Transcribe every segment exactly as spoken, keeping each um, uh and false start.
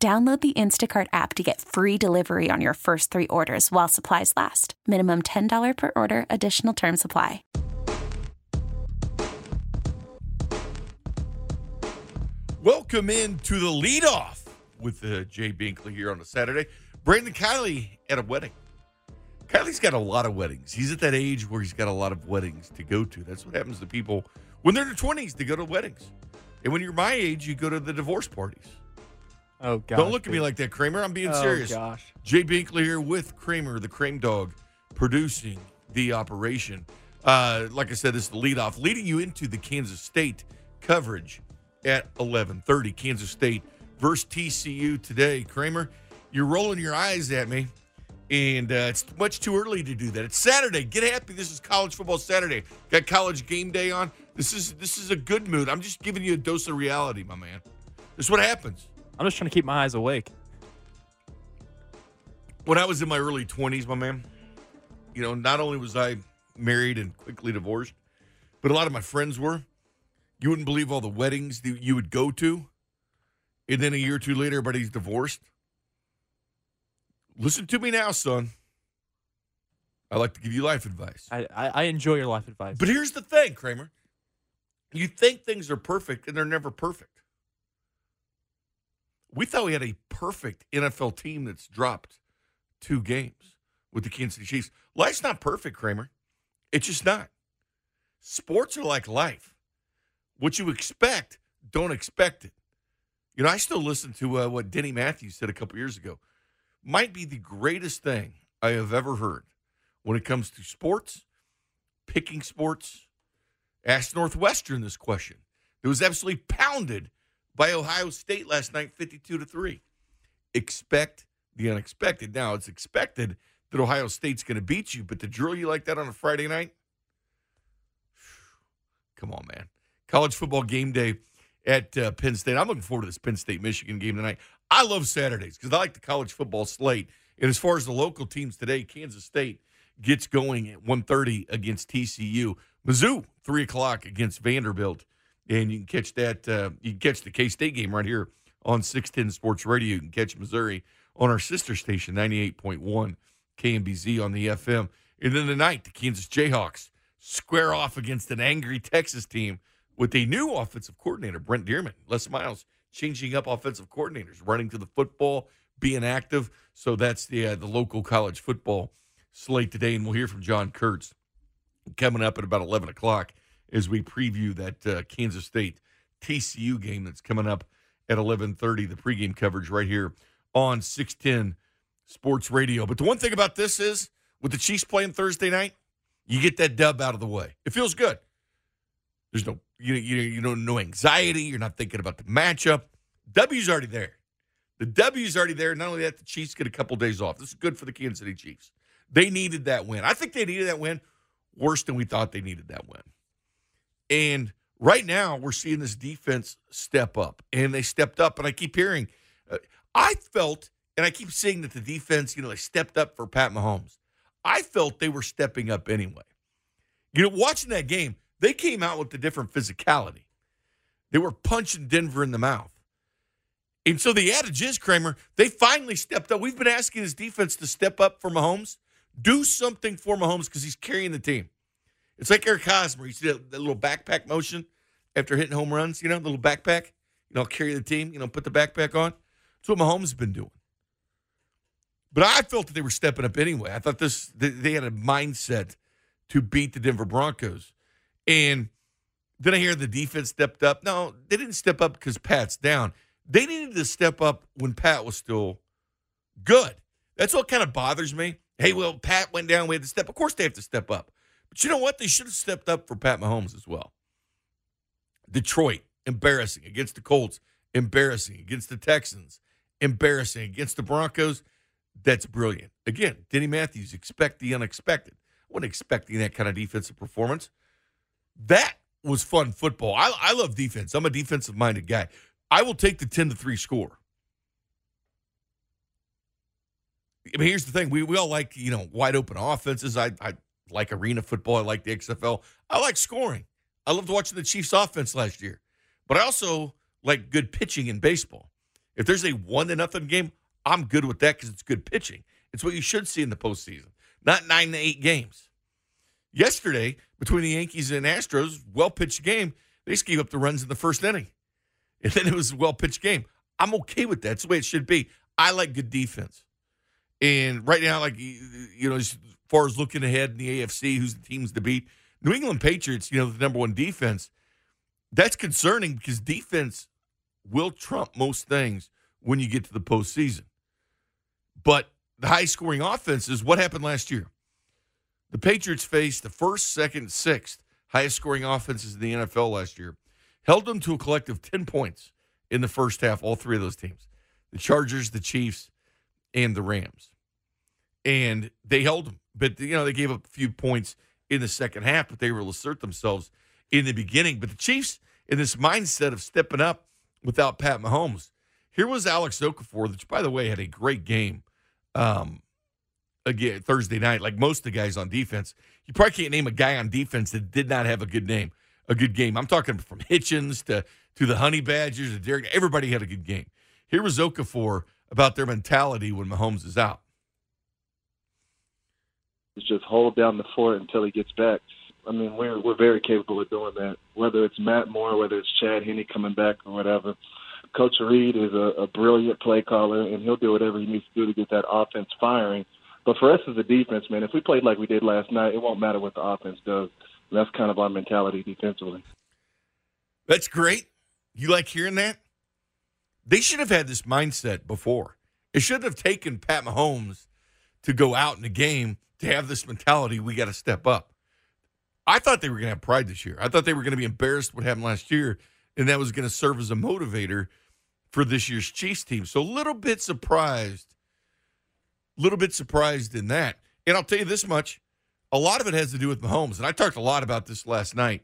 Download the Instacart app to get free delivery on your first three orders while supplies last. Minimum ten dollars per order. Additional terms apply. Welcome in to the leadoff with uh, Jay Binkley here on a Saturday. Brandon Kylie at a wedding. Kylie's got a lot of weddings. He's at that age where he's got a lot of weddings to go to. That's what happens to people when they're in their twenties. They go to weddings. And when you're my age, you go to the divorce parties. Oh, gosh. Don't look at me like that, Kramer. I'm being oh, serious. Gosh. Jay Binkley here with Kramer, the Crame Dog, producing the operation. Uh, like I said, this is the leadoff, leading you into the Kansas State coverage at eleven thirty. Kansas State versus T C U today. Kramer, you're rolling your eyes at me, and uh, it's much too early to do that. It's Saturday. Get happy. This is College Football Saturday. Got College Game Day on. This is this is a good mood. I'm just giving you a dose of reality, my man. This is what happens. I'm just trying to keep my eyes awake. When I was in my early twenties, my man, you know, not only was I married and quickly divorced, but a lot of my friends were. You wouldn't believe all the weddings that you would go to. And then a year or two later, everybody's divorced. Listen to me now, son. I like to give you life advice. I, I, I enjoy your life advice. But here's the thing, Kramer. You think things are perfect, and they're never perfect. We thought we had a perfect N F L team that's dropped two games with the Kansas City Chiefs. Life's not perfect, Kramer. It's just not. Sports are like life. What you expect, don't expect it. You know, I still listen to uh, what Denny Matthews said a couple years ago. Might be the greatest thing I have ever heard when it comes to sports, picking sports. Ask Northwestern this question. It was absolutely pounded by Ohio State last night, fifty-two to three. Expect the unexpected. Now, it's expected that Ohio State's going to beat you, but to drill you like that on a Friday night? Come on, man. College football game day at uh, Penn State. I'm looking forward to this Penn State-Michigan game tonight. I love Saturdays because I like the college football slate. And as far as the local teams today, Kansas State gets going at one thirty against T C U. Mizzou, three o'clock against Vanderbilt. And you can catch that. Uh, you can catch the K-State game right here on six ten Sports Radio. You can catch Missouri on our sister station, ninety-eight point one K M B Z on the F M. And then tonight, the Kansas Jayhawks square off against an angry Texas team with a new offensive coordinator, Brent Dearmon. Les Miles changing up offensive coordinators, running to the football, being active. So that's the uh, the local college football slate today. And we'll hear from John Kurtz coming up at about eleven o'clock. As we preview that uh, Kansas State T C U game that's coming up at eleven thirty, the pregame coverage right here on six ten Sports Radio. But the one thing about this is, with the Chiefs playing Thursday night, you get that dub out of the way. It feels good. There's no you you, you know no anxiety. You're not thinking about the matchup. W's already there. The W's already there. Not only that, the Chiefs get a couple days off. This is good for the Kansas City Chiefs. They needed that win. I think they needed that win worse than we thought they needed that win. And right now, we're seeing this defense step up. And they stepped up. And I keep hearing, uh, I felt, and I keep seeing that the defense, you know, they stepped up for Pat Mahomes. I felt they were stepping up anyway. You know, watching that game, they came out with a different physicality. They were punching Denver in the mouth. And so the adage is, Kramer, they finally stepped up. We've been asking this defense to step up for Mahomes. Do something for Mahomes because he's carrying the team. It's like Eric Hosmer. You see that, that little backpack motion after hitting home runs, you know, little backpack. You know, carry the team, you know, put the backpack on. That's what Mahomes has been doing. But I felt that they were stepping up anyway. I thought this they had a mindset to beat the Denver Broncos. And then I hear the defense stepped up. No, they didn't step up because Pat's down. They needed to step up when Pat was still good. That's what kind of bothers me. Hey, well, Pat went down. We had to step up. Of course they have to step up. But you know what? They should have stepped up for Pat Mahomes as well. Detroit, embarrassing. Against the Colts, embarrassing. Against the Texans, embarrassing against the Broncos, that's brilliant. Again, Denny Matthews, expect the unexpected. I wasn't expecting that kind of defensive performance. That was fun football. I, I love defense. I'm a defensive-minded guy. I will take the ten to three score. I mean, here's the thing. We we all like, you know, wide-open offenses. I, I like arena football. I like the X F L. I like scoring. I loved watching the Chiefs' offense last year. But I also like good pitching in baseball. If there's a one to nothing game, I'm good with that because it's good pitching. It's what you should see in the postseason, not nine to eight games. Yesterday, between the Yankees and Astros, well-pitched game, they just gave up the runs in the first inning. And then it was a well-pitched game. I'm okay with that. It's the way it should be. I like good defense. And right now, like, you know, as far as looking ahead in the A F C, who's the teams to beat, New England Patriots, you know, the number one defense, that's concerning because defense will trump most things when you get to the postseason. But the high-scoring offenses, what happened last year? The Patriots faced the first, second, sixth highest-scoring offenses in the N F L last year, held them to a collective ten points in the first half, all three of those teams, the Chargers, the Chiefs, and the Rams. And they held them. But, you know, they gave up a few points in the second half, but they will assert themselves in the beginning. But the Chiefs, in this mindset of stepping up without Pat Mahomes, here was Alex Okafor, which, by the way, had a great game um, again Thursday night, like most of the guys on defense. You probably can't name a guy on defense that did not have a good name, a good game. I'm talking from Hitchens to, to the Honey Badgers, to Derek. Everybody had a good game. Here was Okafor about their mentality when Mahomes is out. It's just hold down the fort until he gets back. I mean, we're we're very capable of doing that, whether it's Matt Moore, whether it's Chad Henne coming back or whatever. Coach Reid is a, a brilliant play caller, and he'll do whatever he needs to do to get that offense firing. But for us as a defense, man, if we played like we did last night, it won't matter what the offense does. And that's kind of our mentality defensively. That's great. You like hearing that? They should have had this mindset before. It shouldn't have taken Pat Mahomes to go out in a game to have this mentality, we got to step up. I thought they were going to have pride this year. I thought they were going to be embarrassed what happened last year, and that was going to serve as a motivator for this year's Chiefs team. So a little bit surprised, a little bit surprised in that. And I'll tell you this much, a lot of it has to do with Mahomes, and I talked a lot about this last night.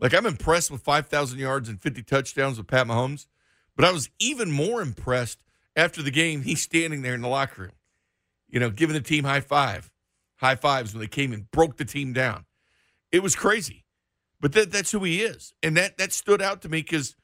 Like, I'm impressed with five thousand yards and fifty touchdowns with Pat Mahomes, but I was even more impressed after the game, he's standing there in the locker room, you know, giving the team high five. High fives when they came and broke the team down. It was crazy. But that, that's who he is. And that that stood out to me because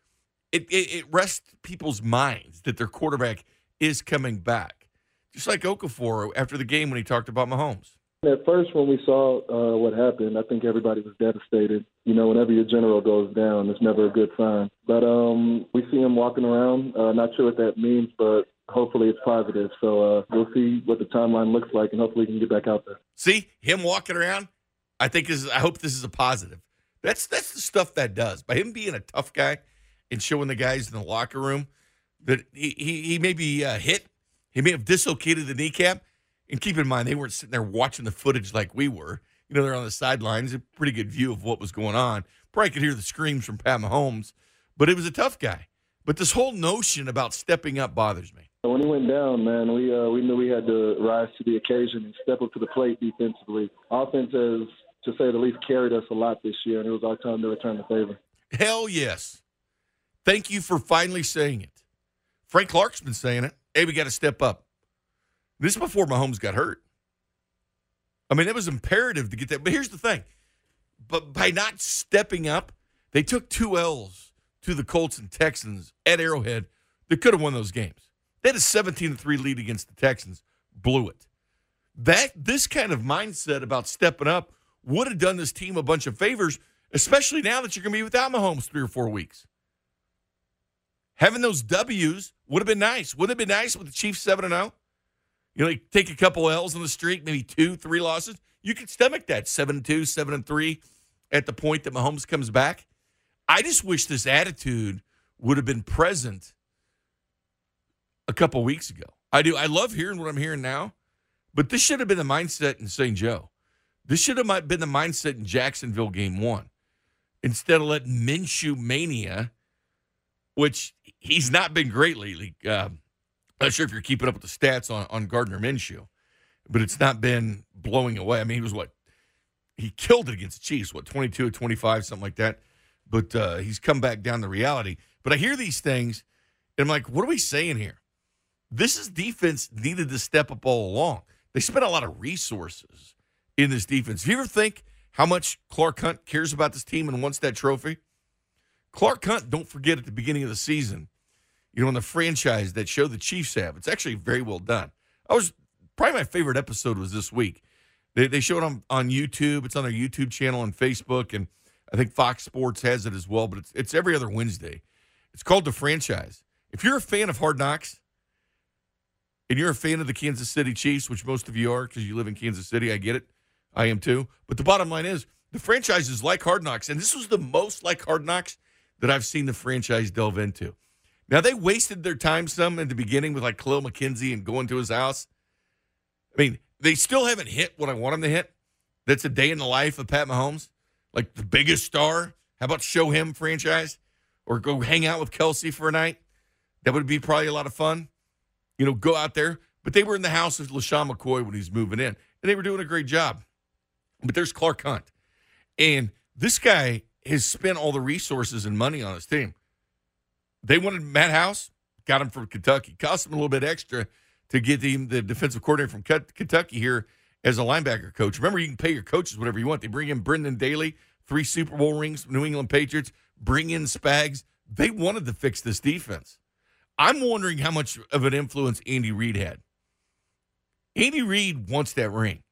it, it, it rests people's minds that their quarterback is coming back. Just like Okafor after the game when he talked about Mahomes. At first when we saw uh, what happened, I think everybody was devastated. You know, whenever your general goes down, it's never a good sign. But um, we see him walking around. Uh, not sure what that means, but hopefully it's positive. So uh, we'll see what the timeline looks like, and hopefully he can get back out there. See, him walking around, I think is. I hope this is a positive. That's that's the stuff that does. By him being a tough guy and showing the guys in the locker room that he, he, he may be uh, hit, he may have dislocated the kneecap. And keep in mind, they weren't sitting there watching the footage like we were. You know, they're on the sidelines, a pretty good view of what was going on. Probably could hear the screams from Pat Mahomes, but it was a tough guy. But this whole notion about stepping up bothers me. When he went down, man, we uh, we knew we had to rise to the occasion and step up to the plate defensively. Offense has, to say the least, carried us a lot this year, and it was our time to return the favor. Hell yes. Thank you for finally saying it. Frank Clark's been saying it. Hey, we got to step up. This is before Mahomes got hurt. I mean, it was imperative to get that. But here's the thing. But by not stepping up, they took two L's to the Colts and Texans at Arrowhead. They could have won those games. They had a seventeen to three lead against the Texans, blew it. That this kind of mindset about stepping up would have done this team a bunch of favors, especially now that you're going to be without Mahomes three or four weeks. Having those W's would have been nice. Would it have been nice with the Chiefs seven and oh? You know, you take a couple L's on the streak, maybe two, three losses. You could stomach that seven and two, seven and three at the point that Mahomes comes back. I just wish this attitude would have been present a couple weeks ago. I do. I love hearing what I'm hearing now, but this should have been the mindset in Saint Joe. This should have been the mindset in Jacksonville game one. Instead of letting Minshew mania, which he's not been great lately, uh, Not sure if you're keeping up with the stats on, on Gardner Minshew, but it's not been blowing away. I mean, he was what? He killed it against the Chiefs, what, twenty-two or twenty-five, something like that. But uh, he's come back down to reality. But I hear these things, and I'm like, what are we saying here? This is defense needed to step up all along. They spent a lot of resources in this defense. Do you ever think how much Clark Hunt cares about this team and wants that trophy? Clark Hunt, don't forget, at the beginning of the season, you know, in the franchise that show the Chiefs have, it's actually very well done. I was probably my favorite episode was this week. They they showed it on, on YouTube. It's on their YouTube channel and Facebook, and I think Fox Sports has it as well, but it's it's every other Wednesday. It's called The Franchise. If you're a fan of Hard Knocks and you're a fan of the Kansas City Chiefs, which most of you are because you live in Kansas City, I get it. I am too. But the bottom line is the franchise is like Hard Knocks, and this was the most like Hard Knocks that I've seen the franchise delve into. Now, they wasted their time some in the beginning with like Khalil McKenzie and going to his house. I mean, they still haven't hit what I want them to hit. That's a day in the life of Pat Mahomes. Like the biggest star. How about show him franchise? Or go hang out with Kelsey for a night. That would be probably a lot of fun. You know, go out there. But they were in the house with LaShawn McCoy when he's moving in. And they were doing a great job. But there's Clark Hunt. And this guy has spent all the resources and money on his team. They wanted Matt House, got him from Kentucky. Cost him a little bit extra to get him the defensive coordinator from Kentucky here as a linebacker coach. Remember, you can pay your coaches whatever you want. They bring in Brendan Daly, three Super Bowl rings, New England Patriots, bring in Spags. They wanted to fix this defense. I'm wondering how much of an influence Andy Reid had. Andy Reid wants that ring.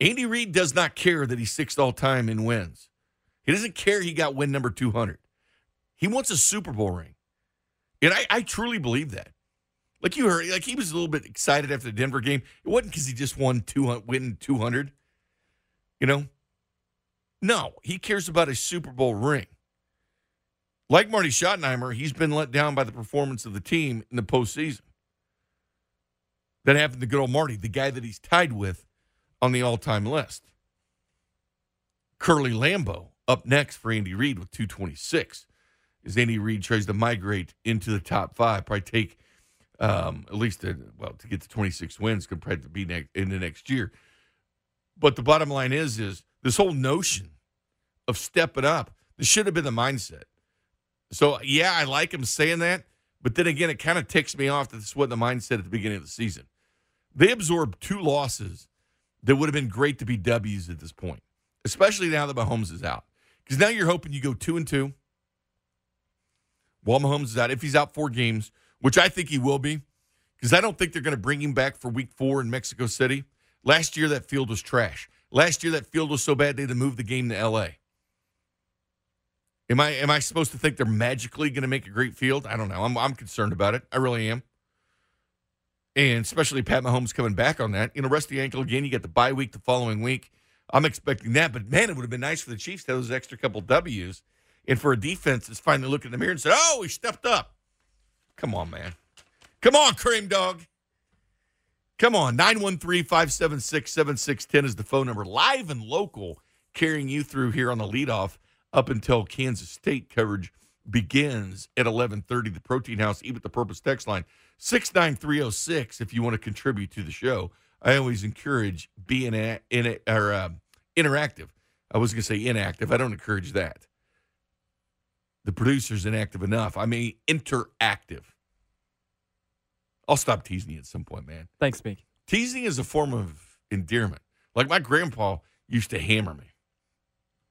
Andy Reid does not care that he's sixth all-time in wins. He doesn't care he got win number two hundred. He wants a Super Bowl ring. And I, I truly believe that. Like you heard, like he was a little bit excited after the Denver game. It wasn't because he just won two hundred, win two hundred, you know? No, he cares about a Super Bowl ring. Like Marty Schottenheimer, he's been let down by the performance of the team in the postseason. That happened to good old Marty, the guy that he's tied with on the all-time list. Curly Lambeau up next for Andy Reid with two twenty-six as Andy Reid tries to migrate into the top five, probably take Um, at least, to, well, to get to twenty-six wins could probably be next, in the next year. But the bottom line is, is this whole notion of stepping up, this should have been the mindset. So, yeah, I like him saying that, but then again, it kind of ticks me off that this wasn't the mindset at the beginning of the season. They absorbed two losses that would have been great to be W's at this point, especially now that Mahomes is out. Because now you're hoping you go two and two while Mahomes is out. If he's out four games, which I think he will be, because I don't think they're going to bring him back for week four in Mexico City. Last year, that field was trash. Last year, that field was so bad they had to move the game to L A. Am I am I supposed to think they're magically going to make a great field? I don't know. I'm I'm concerned about it. I really am. And especially Pat Mahomes coming back on that. You know, rusty ankle again. You got the bye week the following week. I'm expecting that. But, man, it would have been nice for the Chiefs to have those extra couple W's. And for a defense that's finally looking in the mirror and said, oh, we stepped up. Come on, man. Come on, Cream Dog. Come on. nine one three, five seven six, seven six one zero is the phone number. Live and local, carrying you through here on the leadoff up until Kansas State coverage begins at eleven thirty. The Protein House, Eat with the Purpose text line, six nine three oh six if you want to contribute to the show. I always encourage being a, in a, or, uh, interactive. I was going to say inactive. I don't encourage that. The producer's inactive enough. I mean, interactive. I'll stop teasing you at some point, man. Thanks, Meek. Teasing is a form of endearment. Like my grandpa used to hammer me.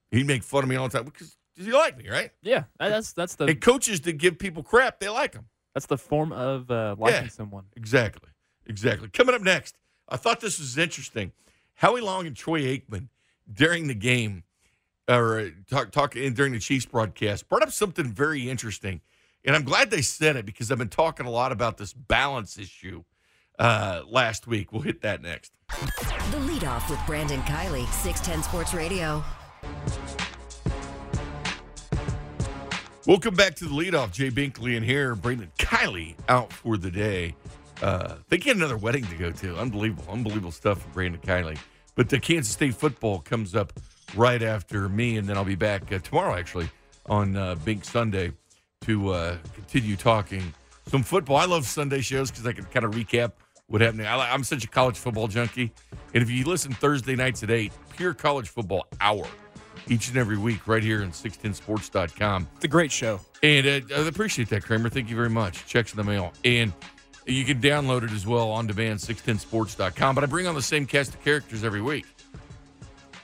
He'd make fun of me all the time because he liked me, right? Yeah, that's that's the. And coaches that give people crap, they like them. That's the form of uh, liking yeah, someone. Exactly, exactly. Coming up next, I thought this was interesting. Howie Long and Troy Aikman during the game. Or talk, talk in during the Chiefs broadcast, brought up something very interesting. And I'm glad they said it because I've been talking a lot about this balance issue uh, last week. We'll hit that next. The leadoff with Brandon Kylie, six ten Sports Radio. Welcome back to the leadoff. Jay Binkley in here. Brandon Kylie out for the day. Uh, they get another wedding to go to. Unbelievable. Unbelievable stuff for Brandon Kylie. But the Kansas State football comes up right after me, and then I'll be back uh, tomorrow, actually, on uh, Bink Sunday to uh, continue talking some football. I love Sunday shows because I can kind of recap what happened. I, I'm such a college football junkie. And if you listen Thursday nights at eight, pure college football hour each and every week right here on six ten sports dot com. It's a great show. And uh, I appreciate that, Kramer. Thank you very much. Check's in the mail. And you can download it as well on demand, six ten sports dot com. But I bring on the same cast of characters every week.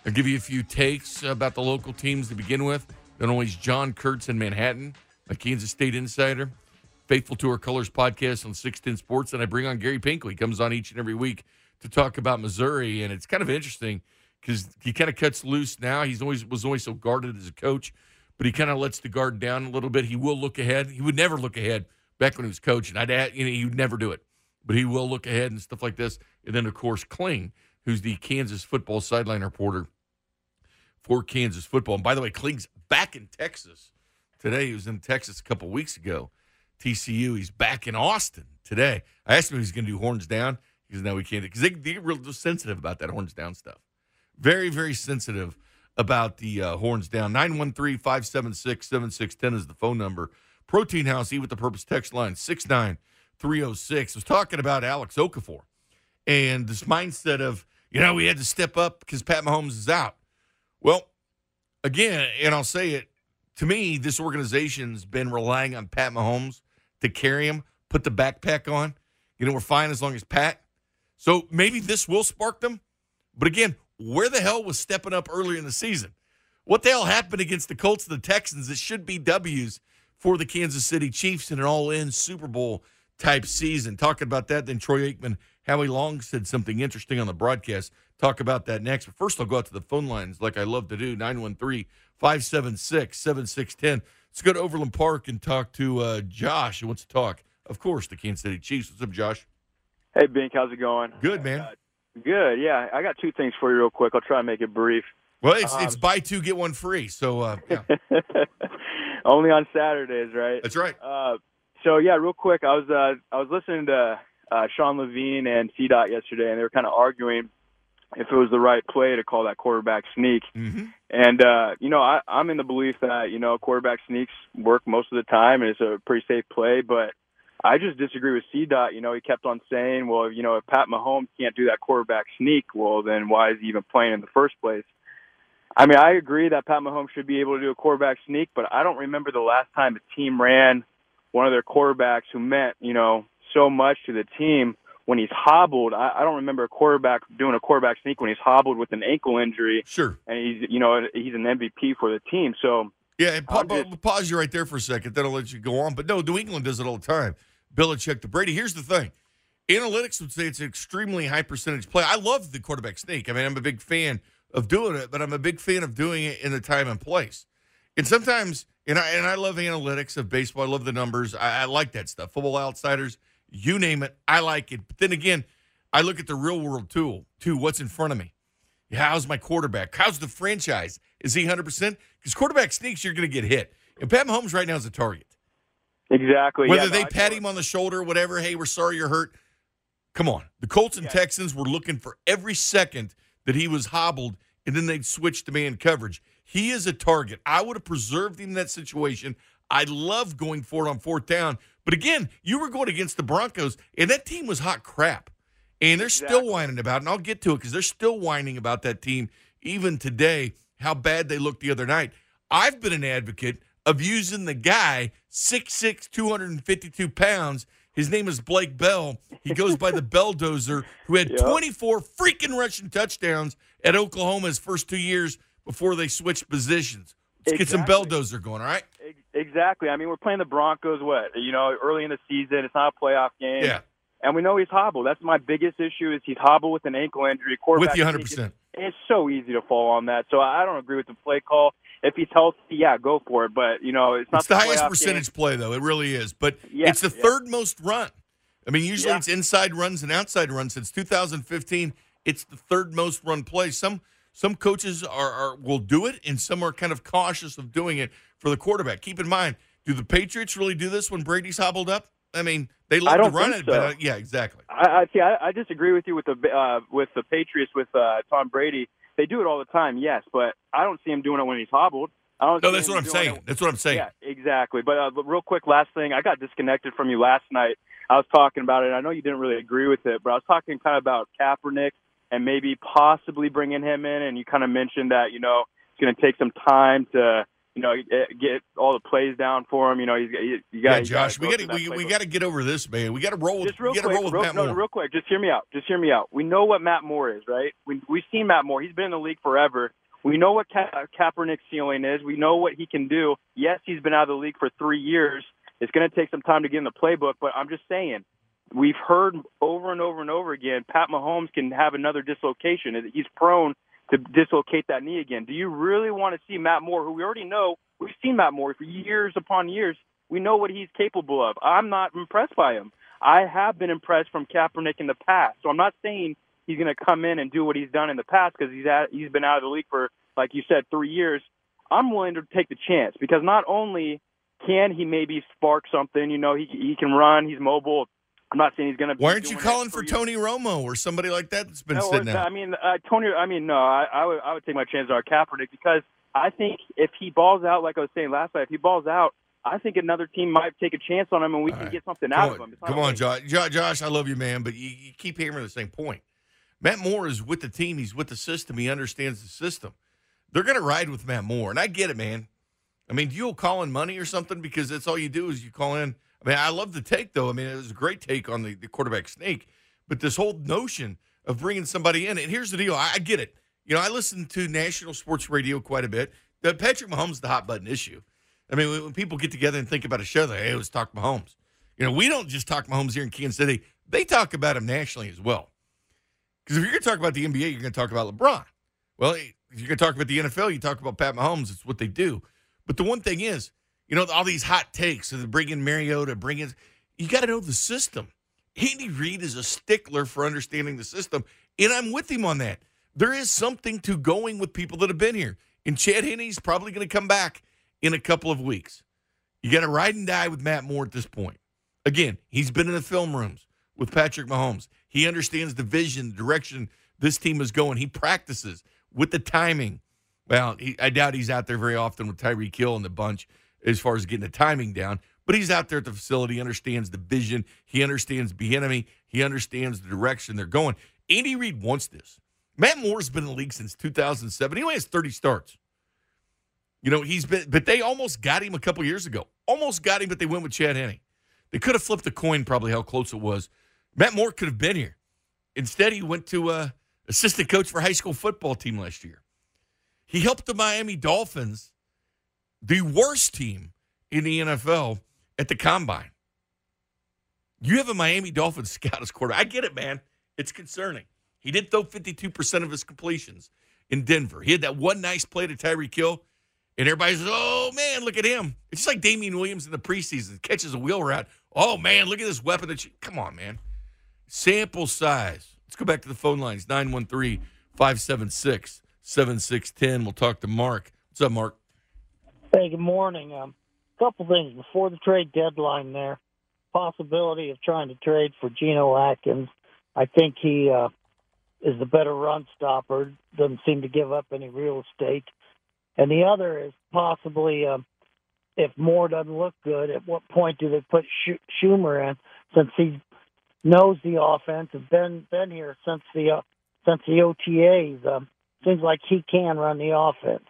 I'll give you a few takes about the local teams to begin with. Then always John Kurtz in Manhattan, a Kansas State insider, faithful to our Colors podcast on six ten Sports. And I bring on Gary Pinkley. He comes on each and every week to talk about Missouri. And it's kind of interesting because he kind of cuts loose now. He's always was always so guarded as a coach, but he kind of lets the guard down a little bit. He will look ahead. He would never look ahead back when he was coaching. I'd add, you know, he would never do it, but he will look ahead and stuff like this. And then, of course, Kling, who's the Kansas football sideline reporter for Kansas football. And by the way, Kling's back in Texas today. He was in Texas a couple weeks ago. T C U, he's back in Austin today. I asked him if he's going to do horns down. He said, no, we can't. Because they, they're real sensitive about that horns down stuff. Very, very sensitive about the uh, horns down. nine one three, five seven six, seven six one zero is the phone number. Protein House, Eat with the Purpose text line, six nine three oh six. I was talking about Alex Okafor and this mindset of, you know, we had to step up because Pat Mahomes is out. Well, again, and I'll say it, to me, this organization's been relying on Pat Mahomes to carry him, put the backpack on. You know, we're fine as long as Pat. So maybe this will spark them. But again, where the hell was stepping up earlier in the season? What the hell happened against the Colts and the Texans? It should be W's for the Kansas City Chiefs in an all-in Super Bowl-type season. Talking about that, then Troy Aikman, Howie Long said something interesting on the broadcast. Talk about that next. But first, I'll go out to the phone lines like I love to do, nine one three, five seven six, seven six one zero. Let's go to Overland Park and talk to uh, Josh, who wants to talk, of course, the Kansas City Chiefs. What's up, Josh? Hey, Bink. How's it going? Good, man. Uh, good, yeah. I got two things for you real quick. I'll try and make it brief. Well, it's, um, it's buy two, get one free. So, uh, yeah. Only on Saturdays, right? That's right. Uh, so, yeah, real quick, I was uh, I was listening to uh, Sean Levine and C DOT yesterday, and they were kind of arguing if it was the right play to call that quarterback sneak. Mm-hmm. And, uh, you know, I, I'm in the belief that, you know, quarterback sneaks work most of the time, and it's a pretty safe play. But I just disagree with C DOT. You know, he kept on saying, well, you know, if Pat Mahomes can't do that quarterback sneak, well, then why is he even playing in the first place? I mean, I agree that Pat Mahomes should be able to do a quarterback sneak, but I don't remember the last time a team ran one of their quarterbacks who meant, you know, so much to the team when he's hobbled. I, I don't remember a quarterback doing a quarterback sneak when he's hobbled with an ankle injury. Sure. And he's, you know, he's an M V P for the team. So yeah, and pa- just... pause you right there for a second. That'll let you go on. But no, New England does it all the time. Belichick to Brady. Here's the thing. Analytics would say it's an extremely high percentage play. I love the quarterback sneak. I mean, I'm a big fan of doing it, but I'm a big fan of doing it in the time and place. And sometimes, and I and I love analytics of baseball. I love the numbers. I, I like that stuff. Football Outsiders, you name it, I like it. But then again, I look at the real world tool too. What's in front of me? How's my quarterback? How's the franchise? Is he one hundred percent? Because quarterback sneaks, you're going to get hit. And Pat Mahomes right now is a target. Exactly. Whether yeah, they no, pat him on the shoulder, whatever. Hey, we're sorry you're hurt. Come on. The Colts and yeah. Texans were looking for every second that he was hobbled, and then they'd switch to man coverage. He is a target. I would have preserved him in that situation. I love going for it on fourth down. But again, you were going against the Broncos, and that team was hot crap. And they're exactly. still whining about it, and I'll get to it because they're still whining about that team even today, how bad they looked the other night. I've been an advocate of using the guy, six six, two fifty-two pounds. His name is Blake Bell. He goes by the Belldozer, who had yep. twenty-four freaking rushing touchdowns at Oklahoma his first two years before they switched positions. Let's exactly. get some Belldozer going, all right? Exactly. I mean, we're playing the Broncos, what, you know, early in the season. It's not a playoff game. Yeah. And we know he's hobbled. That's my biggest issue is he's hobbled with an ankle injury. Quarterback with you one hundred percent. It's so easy to fall on that. So I don't agree with the play call. If he's healthy, yeah, go for it. But, you know, it's not it's the, the highest percentage game. Play, though. It really is. But yeah, it's the yeah. third most run. I mean, usually yeah. it's inside runs and outside runs. Since two thousand fifteen, it's the third most run play. Some some coaches are, are will do it, and some are kind of cautious of doing it for the quarterback. Keep in mind, do the Patriots really do this when Brady's hobbled up? I mean, they love to run it, so. but uh, yeah, exactly. I, I see. I, I disagree with you with the uh, with the Patriots with uh, Tom Brady. They do it all the time, yes, but I don't see him doing it when he's hobbled. I don't no, that's what I'm saying. It. That's what I'm saying. Yeah, exactly. But, uh, but real quick, last thing, I got disconnected from you last night. I was talking about it. I know you didn't really agree with it, but I was talking kind of about Kaepernick and maybe possibly bringing him in, and you kind of mentioned that, you know, it's going to take some time to, you know, get all the plays down for him. You know, he's he, you got. Yeah, Josh, we got to we, we got to get over this, man. We got to roll with. Just real we quick, roll with real, Matt no, Moore. real quick. Just hear me out. Just hear me out. We know what Matt Moore is, right? We we've seen Matt Moore. He's been in the league forever. We know what Ka- Kaepernick's ceiling is. We know what he can do. Yes, he's been out of the league for three years. It's going to take some time to get in the playbook, but I'm just saying, we've heard over and over and over again, Pat Mahomes can have another dislocation. He's prone to dislocate that knee again. Do you really want to see Matt Moore, who we already know, we've seen Matt Moore for years upon years. We know what he's capable of. I'm not impressed by him. I have been impressed from Kaepernick in the past, so I'm not saying he's going to come in and do what he's done in the past because he's at, he's been out of the league for, like you said, three years. I'm willing to take the chance because not only can he maybe spark something, you know, he he can run, he's mobile. I'm not saying he's going to be. Why aren't you calling for Tony Romo or somebody like that that's been no, sitting out? I mean, uh, Tony. I mean, no, I, I would I would take my chances on Kaepernick because I think if he balls out, like I was saying last night, if he balls out, I think another team might take a chance on him and we All can right. get something Come out on. of him. It's Come on, Josh. Josh, I love you, man, but you, you keep hammering the same point. Matt Moore is with the team. He's with the system. He understands the system. They're going to ride with Matt Moore, and I get it, man. I mean, do you call in money or something? Because that's all you do is you call in. I mean, I love the take, though. I mean, it was a great take on the, the quarterback sneak. But this whole notion of bringing somebody in, and here's the deal. I, I get it. You know, I listen to national sports radio quite a bit. The Patrick Mahomes is the hot-button issue. I mean, when, when people get together and think about a show, they're like, hey, let's talk Mahomes. You know, we don't just talk Mahomes here in Kansas City. They talk about him nationally as well. Because if you're going to talk about the N B A, you're going to talk about LeBron. Well, if you're going to talk about the N F L, you talk about Pat Mahomes. It's what they do. But the one thing is, you know, all these hot takes, so they bring in Mariota, bring in – you got to know the system. Andy Reid is a stickler for understanding the system, and I'm with him on that. There is something to going with people that have been here, and Chad Henne's probably going to come back in a couple of weeks. You got to ride and die with Matt Moore at this point. Again, he's been in the film rooms with Patrick Mahomes. He understands the vision, the direction this team is going. He practices with the timing. Well, he, I doubt he's out there very often with Tyreek Hill and the bunch as far as getting the timing down, but he's out there at the facility, understands the vision. He understands the enemy. He understands the direction they're going. Andy Reid wants this. Matt Moore's been in the league since two thousand seven. He only has thirty starts. You know, he's been, but they almost got him a couple years ago. Almost got him, but they went with Chad Henne. They could have flipped a coin probably how close it was. Matt Moore could have been here. Instead, he went to uh, assistant coach for high school football team last year. He helped the Miami Dolphins, the worst team in the N F L, at the Combine. You have a Miami Dolphins scout as quarterback. I get it, man. It's concerning. He did throw fifty-two percent of his completions in Denver. He had that one nice play to Tyreek Hill, and everybody says, oh, man, look at him. It's just like Damian Williams in the preseason. Catches a wheel route. Oh, man, look at this weapon. That you, come on, man. Sample size. Let's go back to the phone lines, nine one three, five seven six, seven six one zero. We'll talk to Mark. What's up, Mark? Hey, good morning. Um, a couple things before the trade deadline there. Possibility of trying to trade for Geno Atkins. I think he uh, is the better run stopper. Doesn't seem to give up any real estate. And the other is possibly um, if Moore doesn't look good, at what point do they put Sh- Shurmur in since he knows the offense and been been here since the uh, since the O T As. Um, seems like he can run the offense.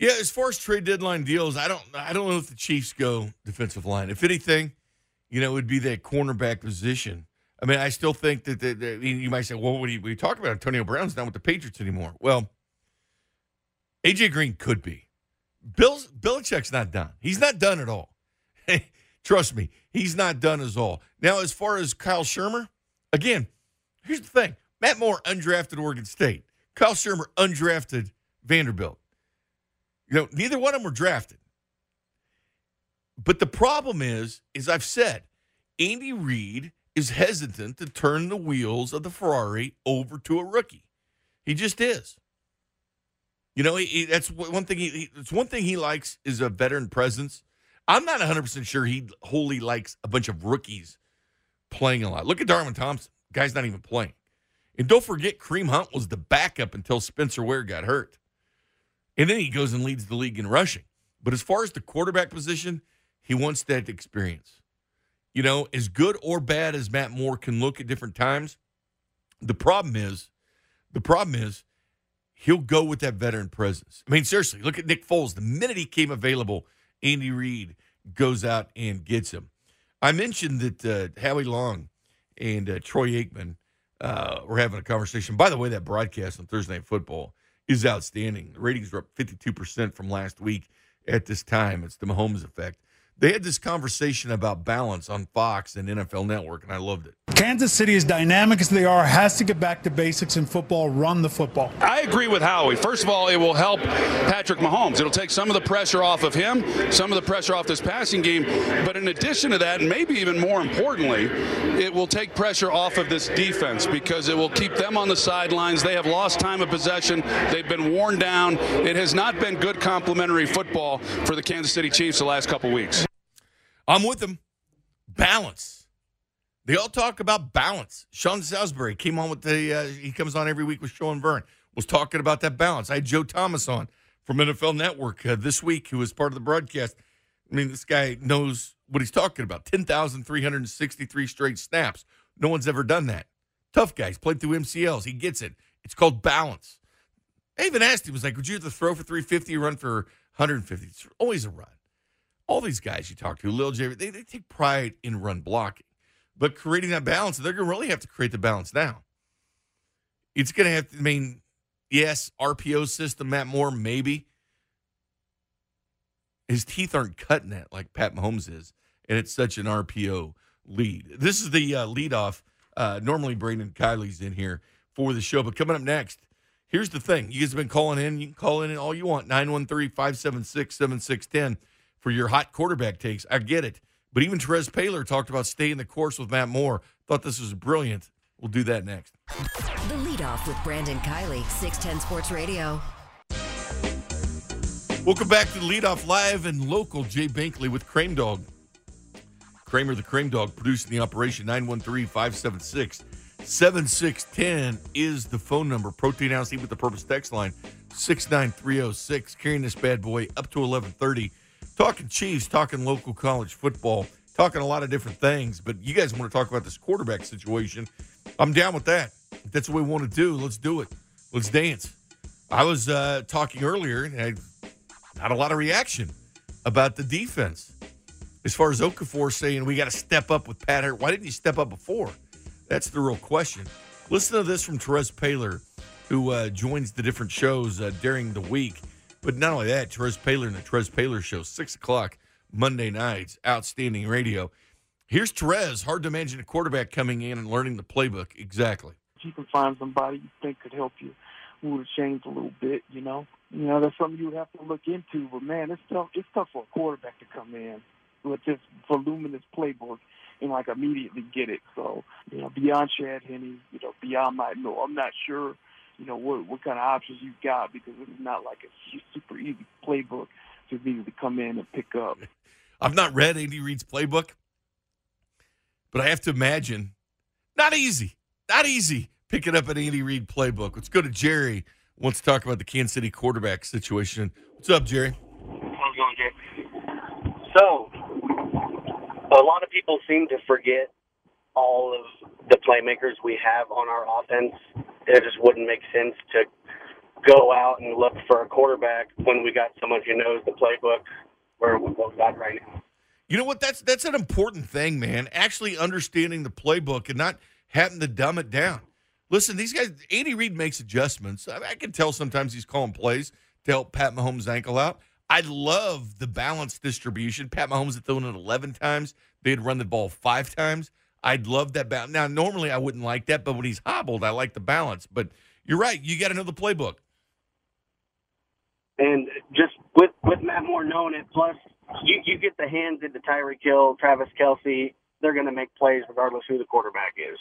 Yeah, as far as trade deadline deals, I don't I don't know if the Chiefs go defensive line. If anything, you know, it would be that cornerback position. I mean, I still think that the, the, you might say, well, what are you, what are you talking about? Antonio Brown's not with the Patriots anymore. Well, A J Green could be. Bill Belichick's not done. He's not done at all. Trust me, he's not done as all. Now, as far as Kyle Shurmur, again, here's the thing. Matt Moore, undrafted Oregon State. Kyle Shurmur, undrafted Vanderbilt. You know, neither one of them were drafted. But the problem is, as I've said, Andy Reid is hesitant to turn the wheels of the Ferrari over to a rookie. He just is. You know, he, he, that's one thing he, he it's one thing he likes is a veteran presence. I'm not one hundred percent sure he wholly likes a bunch of rookies playing a lot. Look at Darwin Thompson. The guy's not even playing. And don't forget, Kareem Hunt was the backup until Spencer Ware got hurt. And then he goes and leads the league in rushing. But as far as the quarterback position, he wants that experience. You know, as good or bad as Matt Moore can look at different times, the problem is, the problem is, he'll go with that veteran presence. I mean, seriously, look at Nick Foles. The minute he came available, Andy Reid goes out and gets him. I mentioned that uh, Howie Long and uh, Troy Aikman uh, were having a conversation. By the way, that broadcast on Thursday Night Football is outstanding. The ratings are up fifty-two percent from last week at this time. It's the Mahomes effect. They had this conversation about balance on Fox and N F L Network, and I loved it. Kansas City, as dynamic as they are, has to get back to basics in football, run the football. I agree with Howie. First of all, it will help Patrick Mahomes. It'll take some of the pressure off of him, some of the pressure off this passing game. But in addition to that, and maybe even more importantly, it will take pressure off of this defense because it will keep them on the sidelines. They have lost time of possession. They've been worn down. It has not been good complimentary football for the Kansas City Chiefs the last couple weeks. I'm with them. Balance. They all talk about balance. Sean Salisbury came on with the, uh, he comes on every week with Sean Vern, was talking about that balance. I had Joe Thomas on from N F L Network uh, this week, who was part of the broadcast. I mean, this guy knows what he's talking about. ten thousand three hundred sixty-three straight snaps. No one's ever done that. Tough guys, played through M C Ls. He gets it. It's called balance. I even asked him, was like, would you have to throw for three fifty or run for one fifty? It's always a run. All these guys you talk to, Lil J, they, they take pride in run blocking. But creating that balance, they're going to really have to create the balance now. It's going to have to, I mean, yes, R P O system, Matt Moore, maybe. His teeth aren't cutting that like Pat Mahomes is, and it's such an R P O lead. This is the uh, leadoff. Uh, normally, Brandon Kylie's in here for the show, but coming up next, here's the thing. You guys have been calling in. You can call in all you want, nine one three, five seven six, seven six one zero. For your hot quarterback takes. I get it. But even Terez Paylor talked about staying the course with Matt Moore. Thought this was brilliant. We'll do that next. The leadoff with Brandon Kylie, six ten Sports Radio. Welcome back to the leadoff live and local. Jay Binkley with Kramer Dog. Kramer the Kramer Dog producing the operation. Nine one three, five seven six, seven six one zero is the phone number. Protein House Eat with the Purpose text line six nine three oh six. Carrying this bad boy up to eleven thirty. Talking Chiefs, talking local college football, talking a lot of different things. But you guys want to talk about this quarterback situation. I'm down with that. If that's what we want to do, let's do it. Let's dance. I was uh, talking earlier, and I not a lot of reaction about the defense. As far as Okafor saying we got to step up with Pat Hurt. Why didn't you step up before? That's the real question. Listen to this from Terez Paylor, who uh, joins the different shows uh, during the week. But not only that, Terez Paylor and the Terez Paylor Show, six o'clock Monday nights, outstanding radio. Here's Terez, hard to imagine a quarterback coming in and learning the playbook exactly. You can find somebody you think could help you move the chains a little bit, you know. You know, that's something you have to look into. But, man, it's tough, it's tough for a quarterback to come in with this voluminous playbook and, like, immediately get it. So, you know, beyond Chad Henne, you know, beyond my no, I'm not sure. You know, what what kind of options you've got, because it's not like a super easy playbook to be able to come in and pick up. I've not read Andy Reid's playbook, but I have to imagine not easy, not easy picking up an Andy Reid playbook. Let's go to Jerry. Wants to talk about the Kansas City quarterback situation. What's up, Jerry? How's it going, Jay? So, a lot of people seem to forget all of the playmakers we have on our offense. It just wouldn't make sense to go out and look for a quarterback when we got someone who knows the playbook where we've got right now. You know what? That's that's an important thing, man. Actually understanding the playbook and not having to dumb it down. Listen, these guys, Andy Reid makes adjustments. I, I can tell sometimes he's calling plays to help Pat Mahomes' ankle out. I love the balanced distribution. Pat Mahomes had thrown it eleven times. They had run the ball five times. I'd love that balance. Now, normally I wouldn't like that, but when he's hobbled, I like the balance. But you're right. You got to know the playbook. And just with, with Matt Moore knowing it, plus you, you get the hands into Tyreek Hill, Travis Kelce, they're going to make plays regardless who the quarterback is.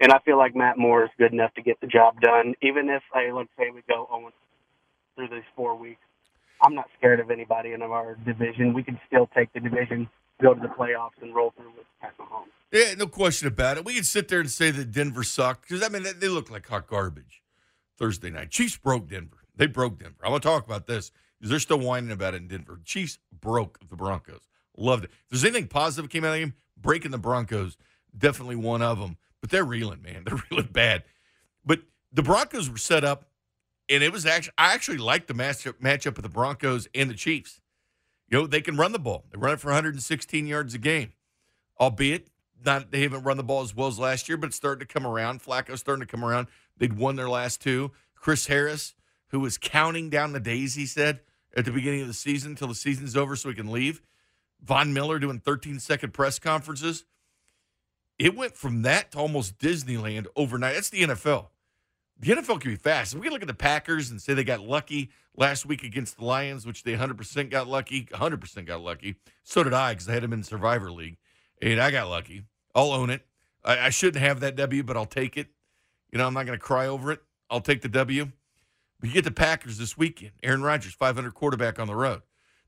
And I feel like Matt Moore is good enough to get the job done, even if, hey, let's say we go oh and through these four weeks. I'm not scared of anybody in our division. We can still take the division, go to the playoffs, and roll through with Pat Mahomes. Yeah, no question about it. We can sit there and say that Denver sucked because, I mean, they look like hot garbage Thursday night. Chiefs broke Denver. They broke Denver. I want to talk about this because they're still whining about it in Denver. Chiefs broke the Broncos. Loved it. If there's anything positive that came out of the game, breaking the Broncos, definitely one of them. But they're reeling, man. They're reeling bad. But the Broncos were set up, and it was actually I actually liked the matchup matchup of the Broncos and the Chiefs. You know, they can run the ball. They run it for one hundred sixteen yards a game, albeit not they haven't run the ball as well as last year, but it's starting to come around. Flacco's starting to come around. They'd won their last two. Chris Harris, who was counting down the days, he said, at the beginning of the season until the season's over so he can leave. Von Miller doing thirteen-second press conferences. It went from that to almost Disneyland overnight. That's the N F L. The N F L can be fast. If we can look at the Packers and say they got lucky last week against the Lions, which they one hundred percent got lucky. one hundred percent got lucky. So did I because I had them in Survivor League, and I got lucky. I'll own it. I, I shouldn't have that W, but I'll take it. You know, I'm not going to cry over it. I'll take the W. But you get the Packers this weekend. Aaron Rodgers, five hundred quarterback on the road.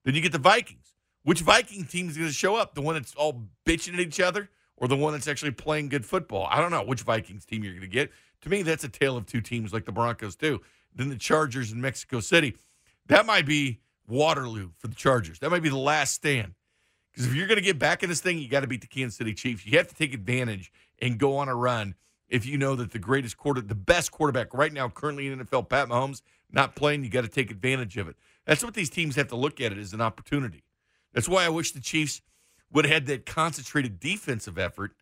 Then you get the Vikings. Which Viking team is going to show up? The one that's all bitching at each other or the one that's actually playing good football? I don't know which Vikings team you're going to get. To me, that's a tale of two teams like the Broncos do. Then the Chargers in Mexico City. That might be Waterloo for the Chargers. That might be the last stand. Because if you're going to get back in this thing, you got to beat the Kansas City Chiefs. You have to take advantage and go on a run if you know that the greatest quarter, the best quarterback right now currently in the N F L, Pat Mahomes, not playing, you got to take advantage of it. That's what these teams have to look at it as an opportunity. That's why I wish the Chiefs would have had that concentrated defensive effort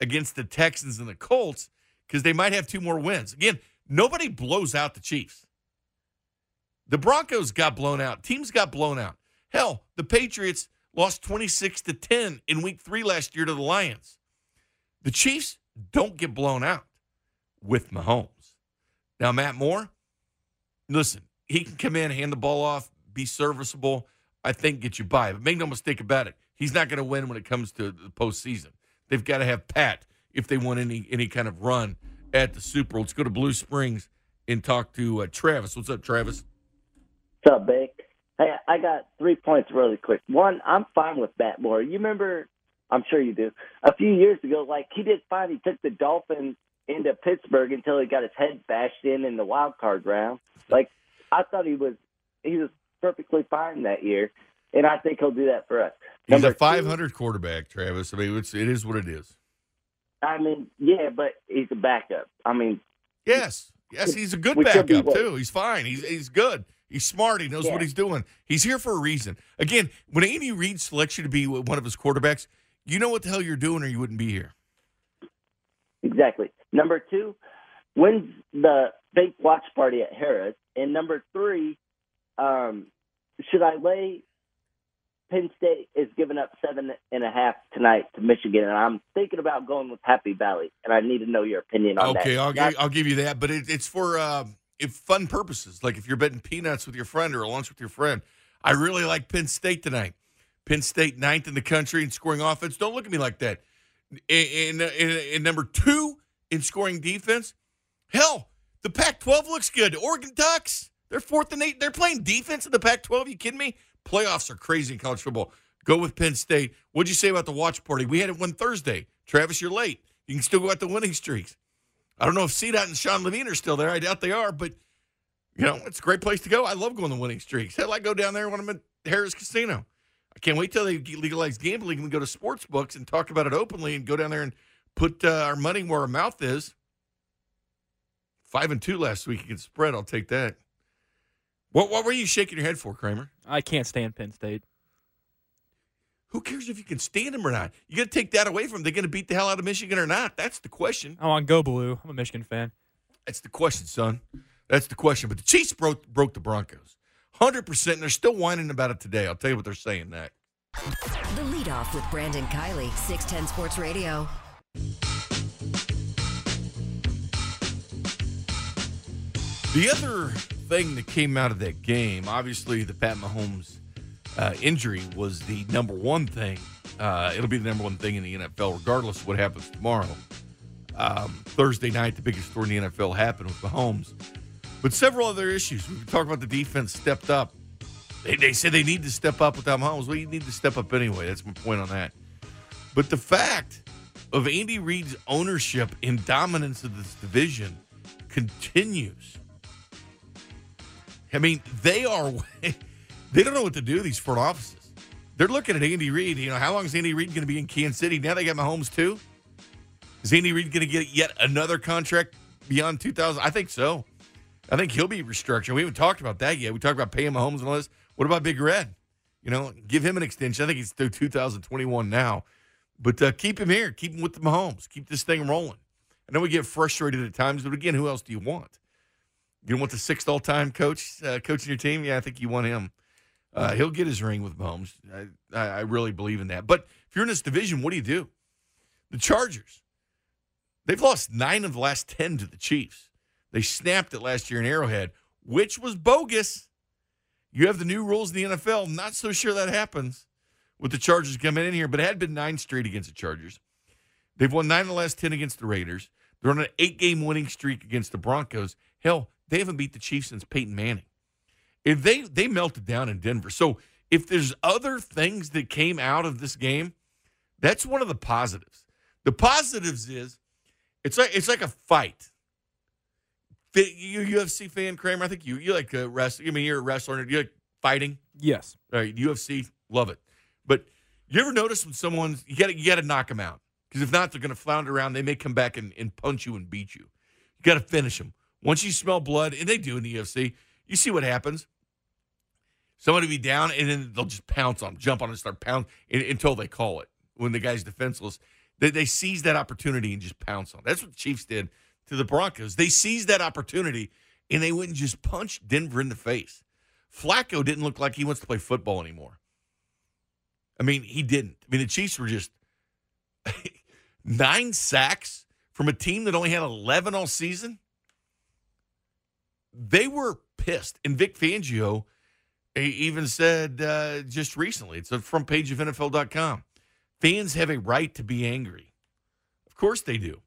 against the Texans and the Colts because they might have two more wins. Again, nobody blows out the Chiefs. The Broncos got blown out. Teams got blown out. Hell, the Patriots lost twenty-six to ten in week three last year to the Lions. The Chiefs don't get blown out with Mahomes. Now, Matt Moore, listen, he can come in, hand the ball off, be serviceable, I think get you by. But make no mistake about it, he's not going to win when it comes to the postseason. They've got to have Pat if they want any any kind of run at the Super Bowl. Let's go to Blue Springs and talk to uh, Travis. What's up, Travis? What's up, Bake? Hey, I got three points really quick. One, I'm fine with Matt Moore. You remember, I'm sure you do, a few years ago, like he did fine. He took the Dolphins into Pittsburgh until he got his head bashed in in the wild card round. Like, I thought he was he was perfectly fine that year, and I think he'll do that for us. He's Number a five hundred two, quarterback, Travis. I mean, it's, it is what it is. I mean, yeah, but he's a backup. I mean, yes, yes, he's a good backup too. He's fine. He's he's good. He's smart. He knows yeah. what he's doing. He's here for a reason. Again, when Andy Reid selects you to be one of his quarterbacks, you know what the hell you're doing, or you wouldn't be here. Exactly. Number two, when's the big watch party at Harris? And number three, um, should I lay? Penn State is giving up seven and a half tonight to Michigan, and I'm thinking about going with Happy Valley, and I need to know your opinion on okay, that. Okay, I'll give, I'll give you that, but it, it's for uh, if fun purposes, like if you're betting peanuts with your friend or lunch with your friend. I really like Penn State tonight. Penn State ninth in the country in scoring offense. Don't look at me like that. And, and, and number two in scoring defense, hell, the Pac twelve looks good. Oregon Ducks, they're fourth and eight. They're playing defense in the Pac twelve. You kidding me? Playoffs are crazy in college football. Go with Penn State. What'd you say about the watch party? We had it one Thursday. Travis, you're late. You can still go out the winning streaks. I don't know if C DOT and Sean Levine are still there. I doubt they are, but, you know, it's a great place to go. I love going to winning streaks. Hell, I go down there when I'm at Harris Casino. I can't wait till they legalize gambling and we go to sports books and talk about it openly and go down there and put uh, our money where our mouth is. Five and two last week against spread. I'll take that. What what were you shaking your head for, Kramer? I can't stand Penn State. Who cares if you can stand them or not? You got to take that away from them. They're going to beat the hell out of Michigan or not? That's the question. Oh, on Go Blue. I'm a Michigan fan. That's the question, son. That's the question. But the Chiefs broke broke the Broncos. one hundred percent, and they're still whining about it today. I'll tell you what they're saying next. The Lead Off with Brandon Kylie, six ten Sports Radio. The other thing that came out of that game, obviously the Pat Mahomes uh, injury was the number one thing. Uh, it'll be the number one thing in the N F L, regardless of what happens tomorrow. Um, Thursday night, the biggest story in the N F L happened with Mahomes. But several other issues. We talk about the defense stepped up. They, they said they need to step up without Mahomes. Well, you need to step up anyway. That's my point on that. But the fact of Andy Reid's ownership and dominance of this division continues. I mean, they are – they don't know what to do, these front offices. They're looking at Andy Reid. You know, how long is Andy Reid going to be in Kansas City? Now they got Mahomes too. Is Andy Reid going to get yet another contract beyond two thousand? I think so. I think he'll be restructuring. We haven't talked about that yet. We talked about paying Mahomes and all this. What about Big Red? You know, give him an extension. I think he's through two thousand twenty-one now. But uh, keep him here. Keep him with the Mahomes. Keep this thing rolling. I know we get frustrated at times, but, again, who else do you want? You want the sixth all-time coach uh, coaching your team? Yeah, I think you want him. Uh, he'll get his ring with Mahomes. I, I really believe in that. But if you're in this division, what do you do? The Chargers, they've lost nine of the last ten to the Chiefs. They snapped it last year in Arrowhead, which was bogus. You have the new rules in the N F L. Not so sure that happens with the Chargers coming in here, but it had been nine straight against the Chargers. They've won nine of the last ten against the Raiders. They're on an eight-game winning streak against the Broncos. Hell, they haven't beat the Chiefs since Peyton Manning. If they, they melted down in Denver. So if there's other things that came out of this game, that's one of the positives. The positives is it's like it's like a fight. You U F C fan, Kramer, I think you you like a wrestling. I mean, you're a wrestler. Do you like fighting? Yes. All right, U F C, love it. But you ever notice when someone's you got you got to knock them out, because if not, they're going to flounder around. They may come back and, and punch you and beat you. You got to finish them. Once you smell blood, and they do in the U F C, you see what happens. Somebody will be down, and then they'll just pounce on them, jump on them, and start pounding until they call it. When the guy's defenseless, they, they seize that opportunity and just pounce on them. That's what the Chiefs did to the Broncos. They seized that opportunity, and they went and just punched Denver in the face. Flacco didn't look like he wants to play football anymore. I mean, he didn't. I mean, the Chiefs were just nine sacks from a team that only had eleven all season. They were pissed, and Vic Fangio even said uh, just recently, it's a front page of N F L dot com, fans have a right to be angry. Of course they do.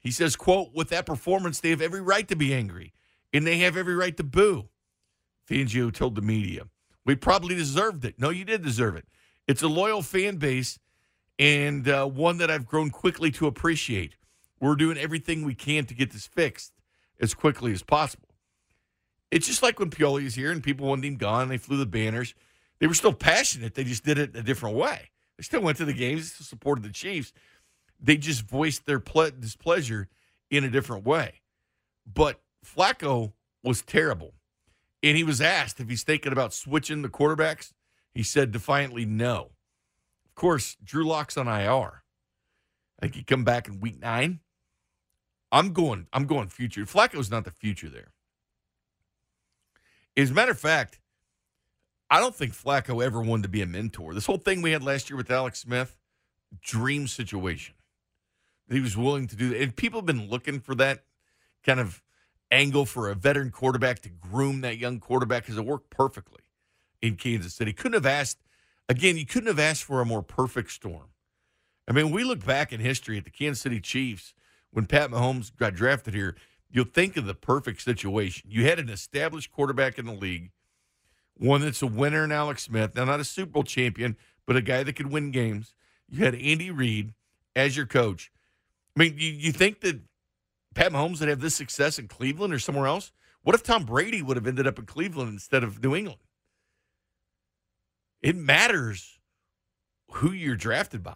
He says, quote, with that performance, they have every right to be angry, and they have every right to boo. Fangio told the media, we probably deserved it. No, you did deserve it. It's a loyal fan base and uh, one that I've grown quickly to appreciate. We're doing everything we can to get this fixed as quickly as possible. It's just like when Pioli is here and people wanted him gone, they flew the banners. They were still passionate. They just did it a different way. They still went to the games, still supported the Chiefs. They just voiced their ple- displeasure in a different way. But Flacco was terrible. And he was asked if he's thinking about switching the quarterbacks. He said defiantly no. Of course, Drew Lock's on I R. I think he'd come back in week nine. I'm going, I'm going future. Flacco's not the future there. As a matter of fact, I don't think Flacco ever wanted to be a mentor. This whole thing we had last year with Alex Smith, dream situation. He was willing to do that. And people have been looking for that kind of angle for a veteran quarterback to groom that young quarterback, because it worked perfectly in Kansas City. Couldn't have asked, again, you couldn't have asked for a more perfect storm. I mean, we look back in history at the Kansas City Chiefs when Pat Mahomes got drafted here. You'll think of the perfect situation. You had an established quarterback in the league, one that's a winner in Alex Smith, now not a Super Bowl champion, but a guy that could win games. You had Andy Reid as your coach. I mean, you, you think that Pat Mahomes would have this success in Cleveland or somewhere else? What if Tom Brady would have ended up in Cleveland instead of New England? It matters who you're drafted by.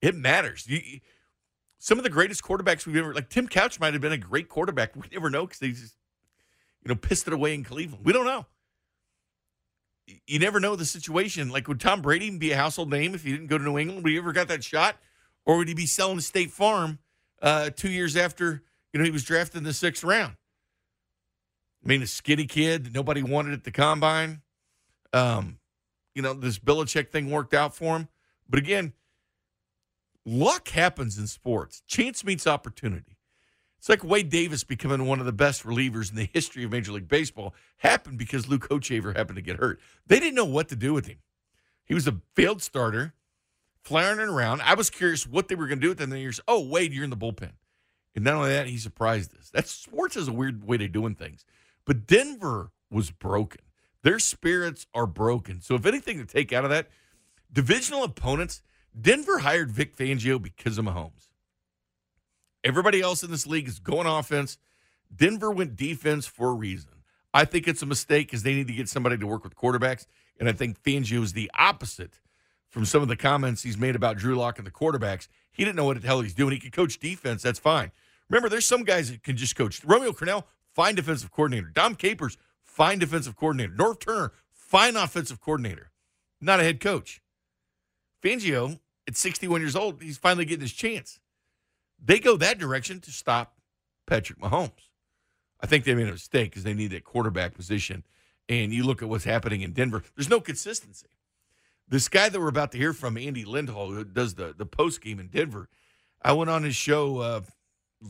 It matters. You, Some of the greatest quarterbacks we've ever, like Tim Couch might have been a great quarterback. We never know because they just, you know, pissed it away in Cleveland. We don't know. You never know the situation. Like, would Tom Brady be a household name if he didn't go to New England? Would he ever got that shot? Or would he be selling State Farm uh, two years after, you know, he was drafted in the sixth round? I mean, a skinny kid that nobody wanted at the combine. Um, you know, this Belichick thing worked out for him. But again, luck happens in sports. Chance meets opportunity. It's like Wade Davis becoming one of the best relievers in the history of Major League Baseball happened because Luke Hochaver happened to get hurt. They didn't know what to do with him. He was a failed starter, flaring around. I was curious what they were going to do with him. Then you're just, oh, Wade, you're in the bullpen. And not only that, he surprised us. That's, sports is a weird way of doing things. But Denver was broken. Their spirits are broken. So if anything to take out of that, divisional opponents – Denver hired Vic Fangio because of Mahomes. Everybody else in this league is going offense. Denver went defense for a reason. I think it's a mistake because they need to get somebody to work with quarterbacks. And I think Fangio is the opposite from some of the comments he's made about Drew Lock and the quarterbacks. He didn't know what the hell he's doing. He could coach defense. That's fine. Remember, there's some guys that can just coach. Romeo Crennel, fine defensive coordinator. Dom Capers, fine defensive coordinator. North Turner, fine offensive coordinator. Not a head coach. Fangio, at sixty-one years old, he's finally getting his chance. They go that direction to stop Patrick Mahomes. I think they made a mistake because they need that quarterback position. And you look at what's happening in Denver, there's no consistency. This guy that we're about to hear from, Andy Lindhall, who does the, the post game in Denver, I went on his show uh,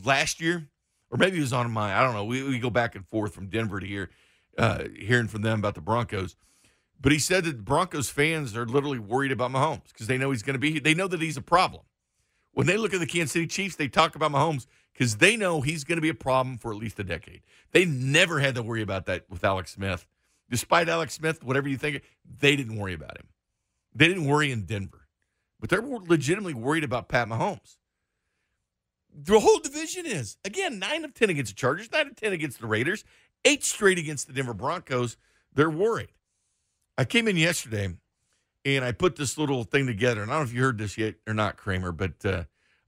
last year, or maybe it was on mine. I don't know. We, we go back and forth from Denver to here, uh, hearing from them about the Broncos. But he said that Broncos fans are literally worried about Mahomes because they know he's going to be here. They know that he's a problem. When they look at the Kansas City Chiefs, they talk about Mahomes because they know he's going to be a problem for at least a decade. They never had to worry about that with Alex Smith. Despite Alex Smith, whatever you think, they didn't worry about him. They didn't worry in Denver. But they're legitimately worried about Pat Mahomes. The whole division is. Again, nine of ten against the Chargers, nine of ten against the Raiders, eight straight against the Denver Broncos. They're worried. I came in yesterday, and I put this little thing together. And I don't know if you heard this yet or not, Kramer, but uh,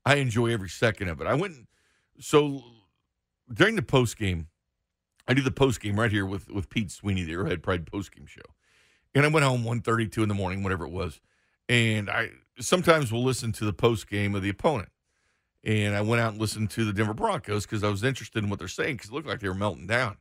I enjoy every second of it. I went and, so during the postgame, I do the postgame right here with, with Pete Sweeney, the Arrowhead Pride postgame show. And I went home one thirty, two in the morning, whatever it was. And I sometimes will listen to the postgame of the opponent. And I went out and listened to the Denver Broncos because I was interested in what they're saying because it looked like they were melting down.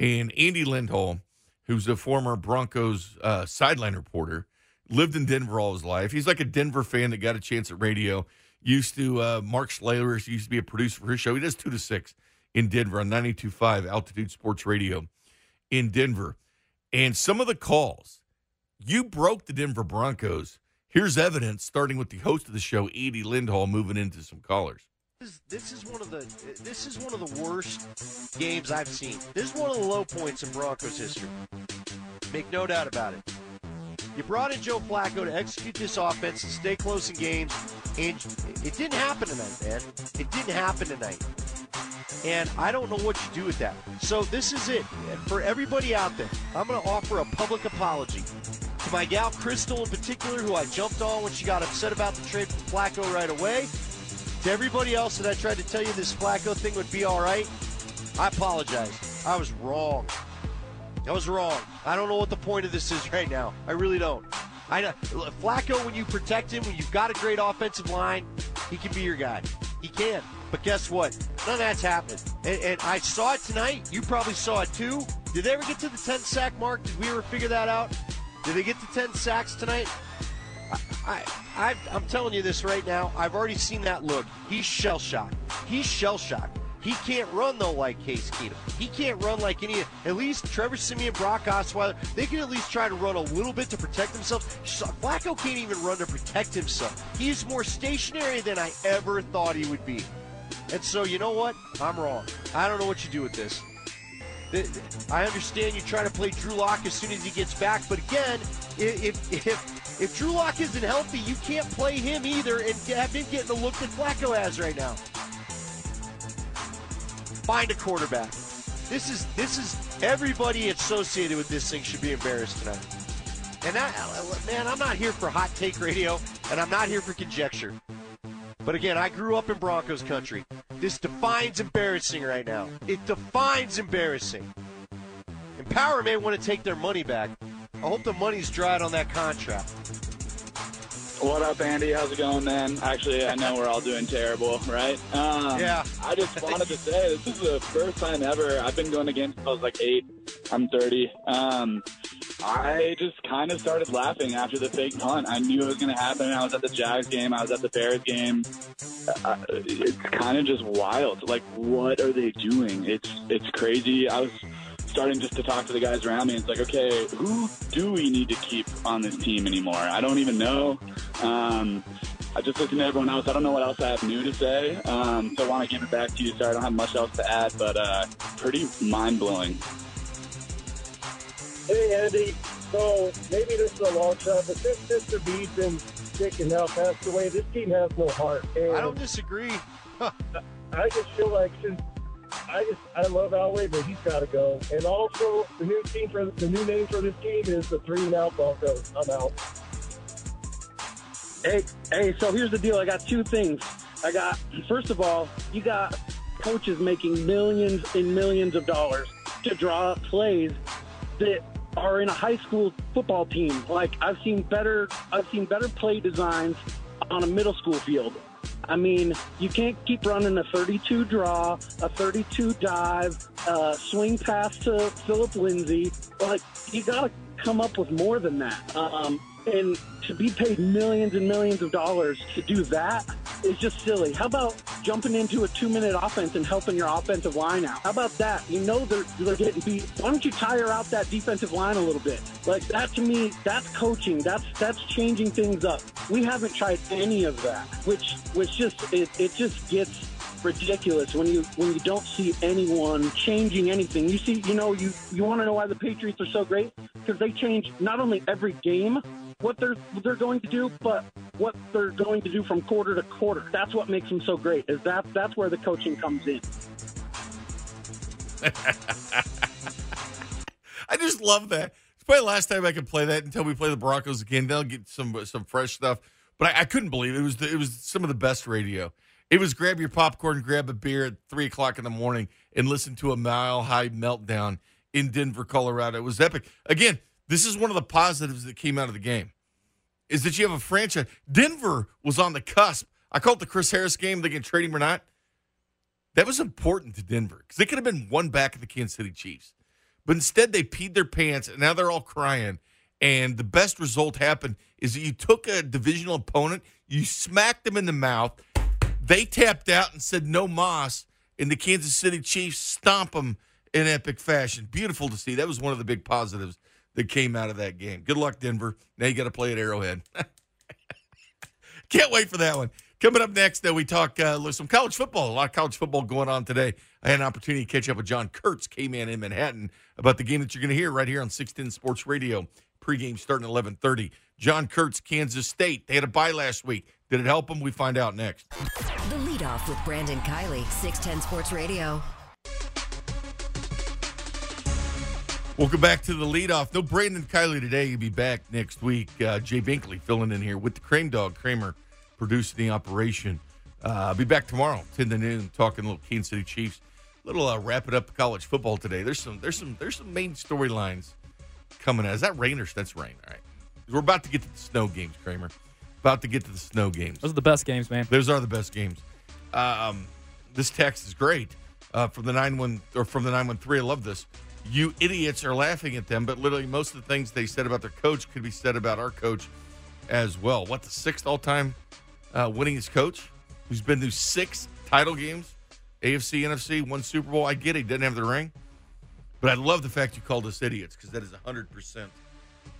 And Andy Lindhall, who's a former Broncos uh, sideline reporter, lived in Denver all his life. He's like a Denver fan that got a chance at radio. Used to, uh, Mark Slayer used to be a producer for his show. He does two to six in Denver on ninety-two point five Altitude Sports Radio in Denver. And some of the calls, you broke the Denver Broncos. Here's evidence, starting with the host of the show, Andy Lindhall, moving into some callers. This, this is one of the this is one of the worst games I've seen. This is one of the low points in Broncos history. Make no doubt about it. You brought in Joe Flacco to execute this offense and stay close in games, and it didn't happen tonight, man. It didn't happen tonight. And I don't know what you do with that. So this is it. And for everybody out there, I'm going to offer a public apology to my gal Crystal in particular, who I jumped on when she got upset about the trade from Flacco right away. To everybody else that I tried to tell you this Flacco thing would be all right, I apologize. I was wrong. I was wrong. I don't know what the point of this is right now. I really don't. I know Flacco, when you protect him, when you've got a great offensive line, he can be your guy. He can. But guess what? None of that's happening. And, and I saw it tonight. You probably saw it too. Did they ever get to the ten-sack mark? Did we ever figure that out? Did they get to ten sacks tonight? I, I, I, I'm telling you this right now. I've already seen that look. He's shell-shocked. He's shell-shocked. He can't run, though, like Case Keenum. He can't run like any – at least Trevor Siemian, Brock Osweiler, they can at least try to run a little bit to protect themselves. Flacco can't even run to protect himself. He's more stationary than I ever thought he would be. And so, you know what? I'm wrong. I don't know what you do with this. I understand you try to play Drew Lock as soon as he gets back, but again, if if if Drew Lock isn't healthy, you can't play him either and have him getting the look that Flacco has right now. Find a quarterback. This is this is everybody associated with this thing should be embarrassed tonight. And that, man, I'm not here for hot take radio, and I'm not here for conjecture. But again, I grew up in Broncos country. This defines embarrassing right now. It defines embarrassing. And Power may want to take their money back. I hope the money's dried on that contract. What up, Andy? How's it going, man? Actually, I know we're all doing terrible, right? Um, yeah. I just wanted to say, this is the first time ever. I've been going to games since I was like eight. I'm thirty. Um, I just kind of started laughing after the fake punt. I knew it was going to happen. I was at the Jags game. I was at the Bears game. Uh, it's kind of just wild. Like, what are they doing? It's, it's crazy. I was starting just to talk to the guys around me. It's like, okay, who do we need to keep on this team anymore? I don't even know. Um, I just listened to everyone else. I don't know what else I have new to say. Um, so I want to give it back to you. Sorry, I don't have much else to add, but uh, pretty mind-blowing. Hey, Andy. So maybe this is a long shot, but since Mister B's been sick and now passed away, this team has no heart. And I don't disagree. I just feel like since I just I love Elway, but he's got to go. And also, the new team for the new name for this team is the three and out Broncos. I'm out. Hey, hey. So here's the deal. I got two things. I got first of all, you got coaches making millions and millions of dollars to draw up plays that are in a high school football team. Like I've seen better, I've seen better play designs on a middle school field. I mean, you can't keep running a thirty-two draw, a thirty-two dive, uh, swing pass to Phillip Lindsay. Like, you got to come up with more than that. Um, and to be paid millions and millions of dollars to do that is just silly. How about jumping into a two-minute offense and helping your offensive line out? How about that? You know they're, they're getting beat. Why don't you tire out that defensive line a little bit? Like, that to me, that's coaching. That's that's changing things up. We haven't tried any of that, which which just it, it just gets ridiculous when you when you don't see anyone changing anything. You see, you know, you you want to know why the Patriots are so great? Because they change not only every game what they're they're going to do, but what they're going to do from quarter to quarter. That's what makes them so great. Is that that's where the coaching comes in. I just love that. It's probably the last time I can play that until we play the Broncos again. They'll get some some fresh stuff. But I, I couldn't believe it. It was the, it was some of the best radio. It was grab your popcorn, grab a beer at three o'clock in the morning, and listen to a Mile High Meltdown in Denver, Colorado. It was epic. Again, this is one of the positives that came out of the game, is that you have a franchise. Denver was on the cusp. I call it the Chris Harris game. They can trade him or not. That was important to Denver because they could have been one back of the Kansas City Chiefs. But instead, they peed their pants, and now they're all crying. And the best result happened is that you took a divisional opponent, you smacked them in the mouth, they tapped out and said no mas, and the Kansas City Chiefs stomp them in epic fashion. Beautiful to see. That was one of the big positives that came out of that game. Good luck, Denver. Now you got to play at Arrowhead. Can't wait for that one. Coming up next, uh, we talk uh, some college football. A lot of college football going on today. I had an opportunity to catch up with John Kurtz, K-Man in Manhattan, about the game that you're going to hear right here on six ten Sports Radio. Pre-game starting at eleven thirty. John Kurtz, Kansas State. They had a bye last week. Did it help them? We find out next. The Leadoff with Brandon Kylie, six ten Sports Radio. Welcome back to the Leadoff. No Brandon Kylie today. He'll be back next week. Uh, Jay Binkley filling in here with the Crane Dog. Kramer producing the operation. Uh, I'll be back tomorrow, ten to noon, talking little Kansas City Chiefs. Little uh, wrapping up college football today. There's some there's some there's some main storylines coming out. Is that rain or that's rain? All right, we're about to get to the snow games, Kramer. About to get to the snow games. Those are the best games, man. Those are the best games. Um, this text is great uh, from the nine one or from the nine one three. I love this. You idiots are laughing at them, but literally most of the things they said about their coach could be said about our coach as well. What, the sixth all-time uh, winningest coach who's been through six title games, A F C, N F C, one Super Bowl? I get it. He didn't have the ring. But I love the fact you called us idiots because that is one hundred percent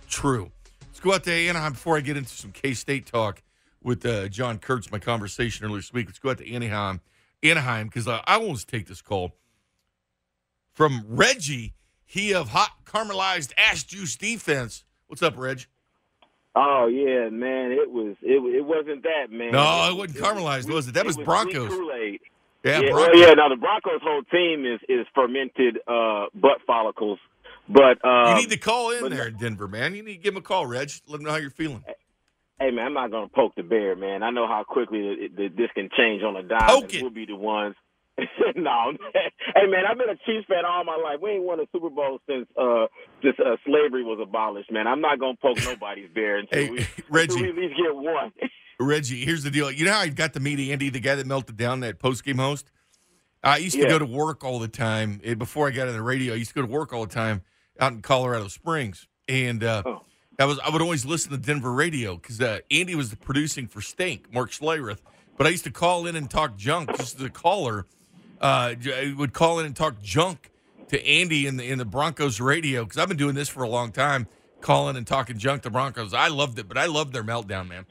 true. Let's go out to Anaheim before I get into some K-State talk with uh, John Kurtz, my conversation earlier this week. Let's go out to Anaheim, Anaheim, because I, I always take this call from Reggie. He of hot caramelized ash juice defense. What's up, Reg? Oh yeah, man, it was it, it wasn't that, man. No, it wasn't caramelized, was it? That was Broncos. Kool-Aid. Yeah, yeah, Broncos. Yeah. Now the Broncos' whole team is is fermented uh, butt follicles. But um, you need to call in there in Denver, man. You need to give him a call, Reg. Let him know how you're feeling. Hey, man, I'm not going to poke the bear, man. I know how quickly this can change on a dime. Poke it. We'll be the ones. No, hey man, I've been a Chiefs fan all my life. We ain't won a Super Bowl since uh, since uh, slavery was abolished. Man, I'm not gonna poke nobody's bear until, hey, we, Reggie, until we at least get one. Reggie, here's the deal. You know how I got to meet Andy, the guy that melted down, that post game host. I used to yeah. go to work all the time before I got on the radio. I used to go to work all the time out in Colorado Springs, and uh, oh. I was I would always listen to Denver radio because uh, Andy was the producing for Stink, Mark Schlereth. But I used to call in and talk junk just as a caller. Uh, I would call in and talk junk to Andy in the in the Broncos radio because I've been doing this for a long time, calling and talking junk to Broncos. I loved it, but I loved their meltdown, man.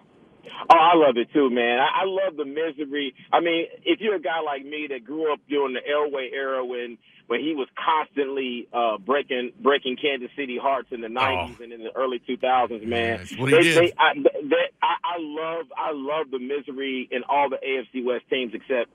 Oh, I love it too, man. I, I love the misery. I mean, if you're a guy like me that grew up during the Elway era when, when he was constantly uh, breaking breaking Kansas City hearts in the nineties oh. and in the early two thousands, man. Yes, what he they, did. They, I, they, I, I love I love the misery in all the A F C West teams except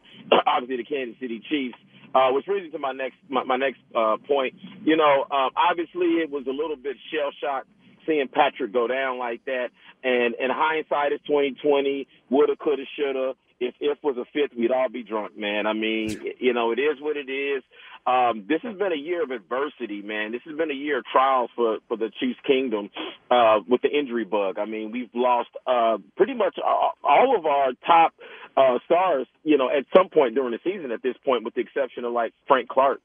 obviously the Kansas City Chiefs. Uh, which brings me to my next my, my next uh, point. You know, um, obviously it was a little bit shell shocked seeing Patrick go down like that, and in hindsight, it's twenty twenty. Woulda, coulda, shoulda. If if was a fifth, we'd all be drunk, man. I mean, you know, it is what it is. Um, this has been a year of adversity, man. This has been a year of trials for, for the Chiefs kingdom uh, with the injury bug. I mean, we've lost uh, pretty much all of our top uh, stars, you know, at some point during the season at this point, with the exception of, like, Frank Clark.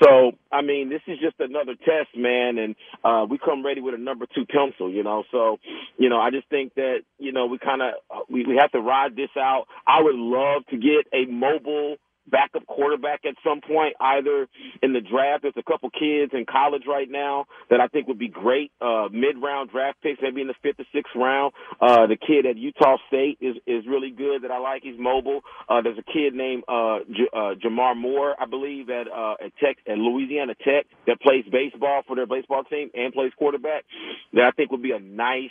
So, I mean, this is just another test, man, and uh, we come ready with a number two pencil, you know. So, you know, I just think that, you know, we kind of we, we have to ride this out. I would love to get a mobile backup quarterback at some point, either in the draft. There's a couple kids in college right now that I think would be great uh, mid-round draft picks, maybe in the fifth or sixth round. Uh, the kid at Utah State is, is really good that I like. He's mobile. Uh, there's a kid named uh, J- uh, Jamar Moore, I believe, at uh, at Tech at Louisiana Tech that plays baseball for their baseball team and plays quarterback that I think would be a nice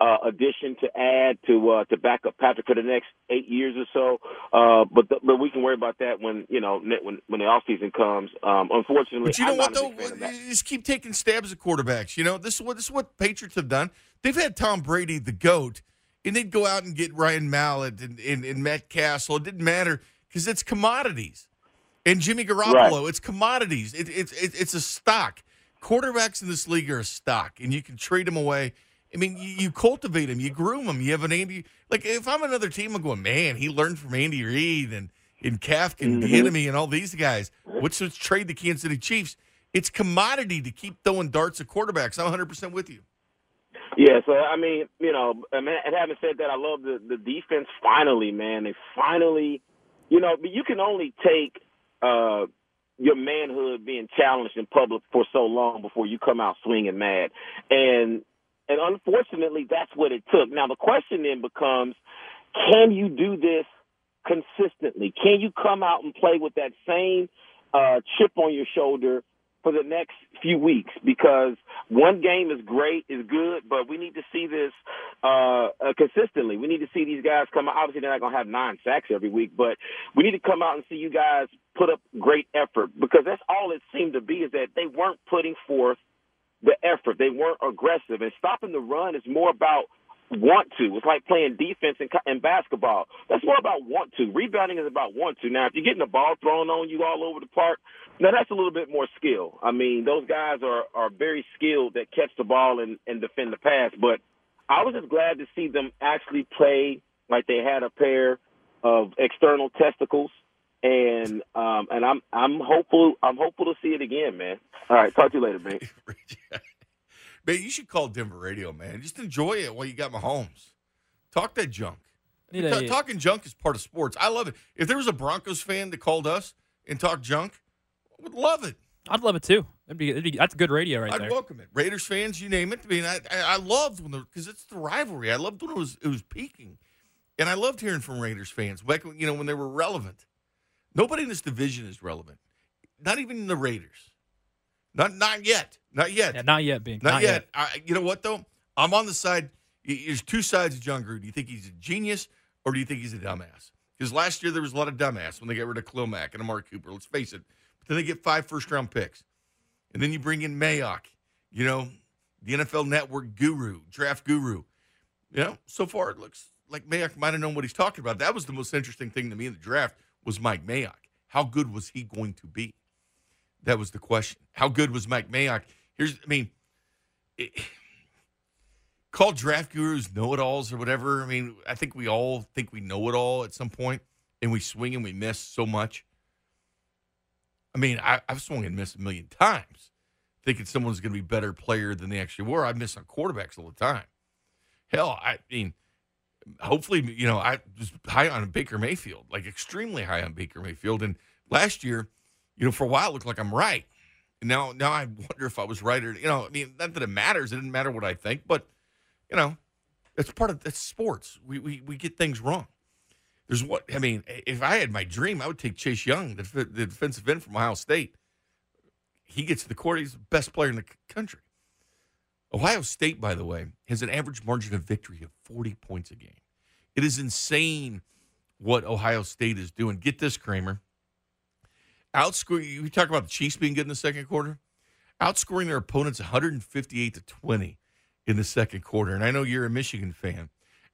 Uh, addition to add to uh, to back up Patrick for the next eight years or so, uh, but th- but we can worry about that when you know when when the offseason comes. Um, unfortunately, but you know I'm what though, you just keep taking stabs at quarterbacks. You know this is what this is what Patriots have done. They've had Tom Brady, the GOAT, and they'd go out and get Ryan Mallett and, and, and Matt Castle. It didn't matter because it's commodities. And Jimmy Garoppolo, right. It's commodities. It, it, it, it's a stock. Quarterbacks in this league are a stock, and you can trade them away. I mean, you, you cultivate them, you groom them. You have an Andy. Like, if I'm another team, I'm going, man, he learned from Andy Reid and, and Kafka and mm-hmm. Henne and all these guys. What's the trade the Kansas City Chiefs? It's commodity to keep throwing darts at quarterbacks. I'm one hundred percent with you. Yeah, so, I mean, you know, and having said that, I love the, the defense finally, man. They finally, you know, but you can only take uh, – your manhood being challenged in public for so long before you come out swinging mad. And – And unfortunately, that's what it took. Now, the question then becomes, can you do this consistently? Can you come out and play with that same uh, chip on your shoulder for the next few weeks? Because one game is great, is good, but we need to see this uh, uh, consistently. We need to see these guys come out. Obviously, they're not going to have nine sacks every week, but we need to come out and see you guys put up great effort, because that's all it seemed to be, is that they weren't putting forth the effort. They weren't aggressive. And stopping the run is more about want to. It's like playing defense in, in basketball. That's more about want to. Rebounding is about want to. Now, if you're getting the ball thrown on you all over the park, now that's a little bit more skill. I mean, those guys are, are very skilled that catch the ball and, and defend the pass. But I was just glad to see them actually play like they had a pair of external testicles. And um, and I'm I'm hopeful I'm hopeful to see it again, man. All right, talk to you later, man. Man, you should call Denver radio, man. Just enjoy it while you got Mahomes. Talk that junk. You know, T- yeah. Talking junk is part of sports. I love it. If there was a Broncos fan that called us and talked junk, I would love it. I'd love it too. That'd be, that'd be, that's good radio, right I'd there. I'd welcome it. Raiders fans, you name it. I mean, I I loved when because it's the rivalry. I loved when it was it was peaking, and I loved hearing from Raiders fans back when, you know, when they were relevant. Nobody in this division is relevant. Not even the Raiders. Not not yet. Not yet. Yeah, not yet, Bing. Not, not yet. yet. I, you know what, though? I'm on the side. There's two sides of John Gruden. Do you think he's a genius or do you think he's a dumbass? Because last year there was a lot of dumbass when they got rid of Klomack and Amari Cooper. Let's face it. But then they get five first-round picks. And then you bring in Mayock, you know, the N F L Network guru, draft guru. You know, so far it looks like Mayock might have known what he's talking about. That was the most interesting thing to me in the draft. Was Mike Mayock. How good was he going to be? That was the question. How good was Mike Mayock? Here's, I mean, it, call draft gurus know-it-alls or whatever. I mean, I think we all think we know it all at some point, and we swing and we miss so much. I mean, I, I've swung and missed a million times, thinking someone's going to be a better player than they actually were. I miss on quarterbacks all the time. Hell, I mean, hopefully, you know, I was high on Baker Mayfield, like extremely high on Baker Mayfield. And last year, you know, for a while, it looked like I'm right. And now, now I wonder if I was right or, you know, I mean, not that it matters. It didn't matter what I think, but, you know, That's part of that's sports. We we we get things wrong. There's what I mean. If I had my dream, I would take Chase Young, the, the defensive end from Ohio State. He gets to the court. He's the best player in the country. Ohio State, by the way, has an average margin of victory of forty points a game. It is insane what Ohio State is doing. Get this, Kramer. Outscoring. We talk about the Chiefs being good in the second quarter. Outscoring their opponents one fifty-eight to twenty in the second quarter. And I know you're a Michigan fan.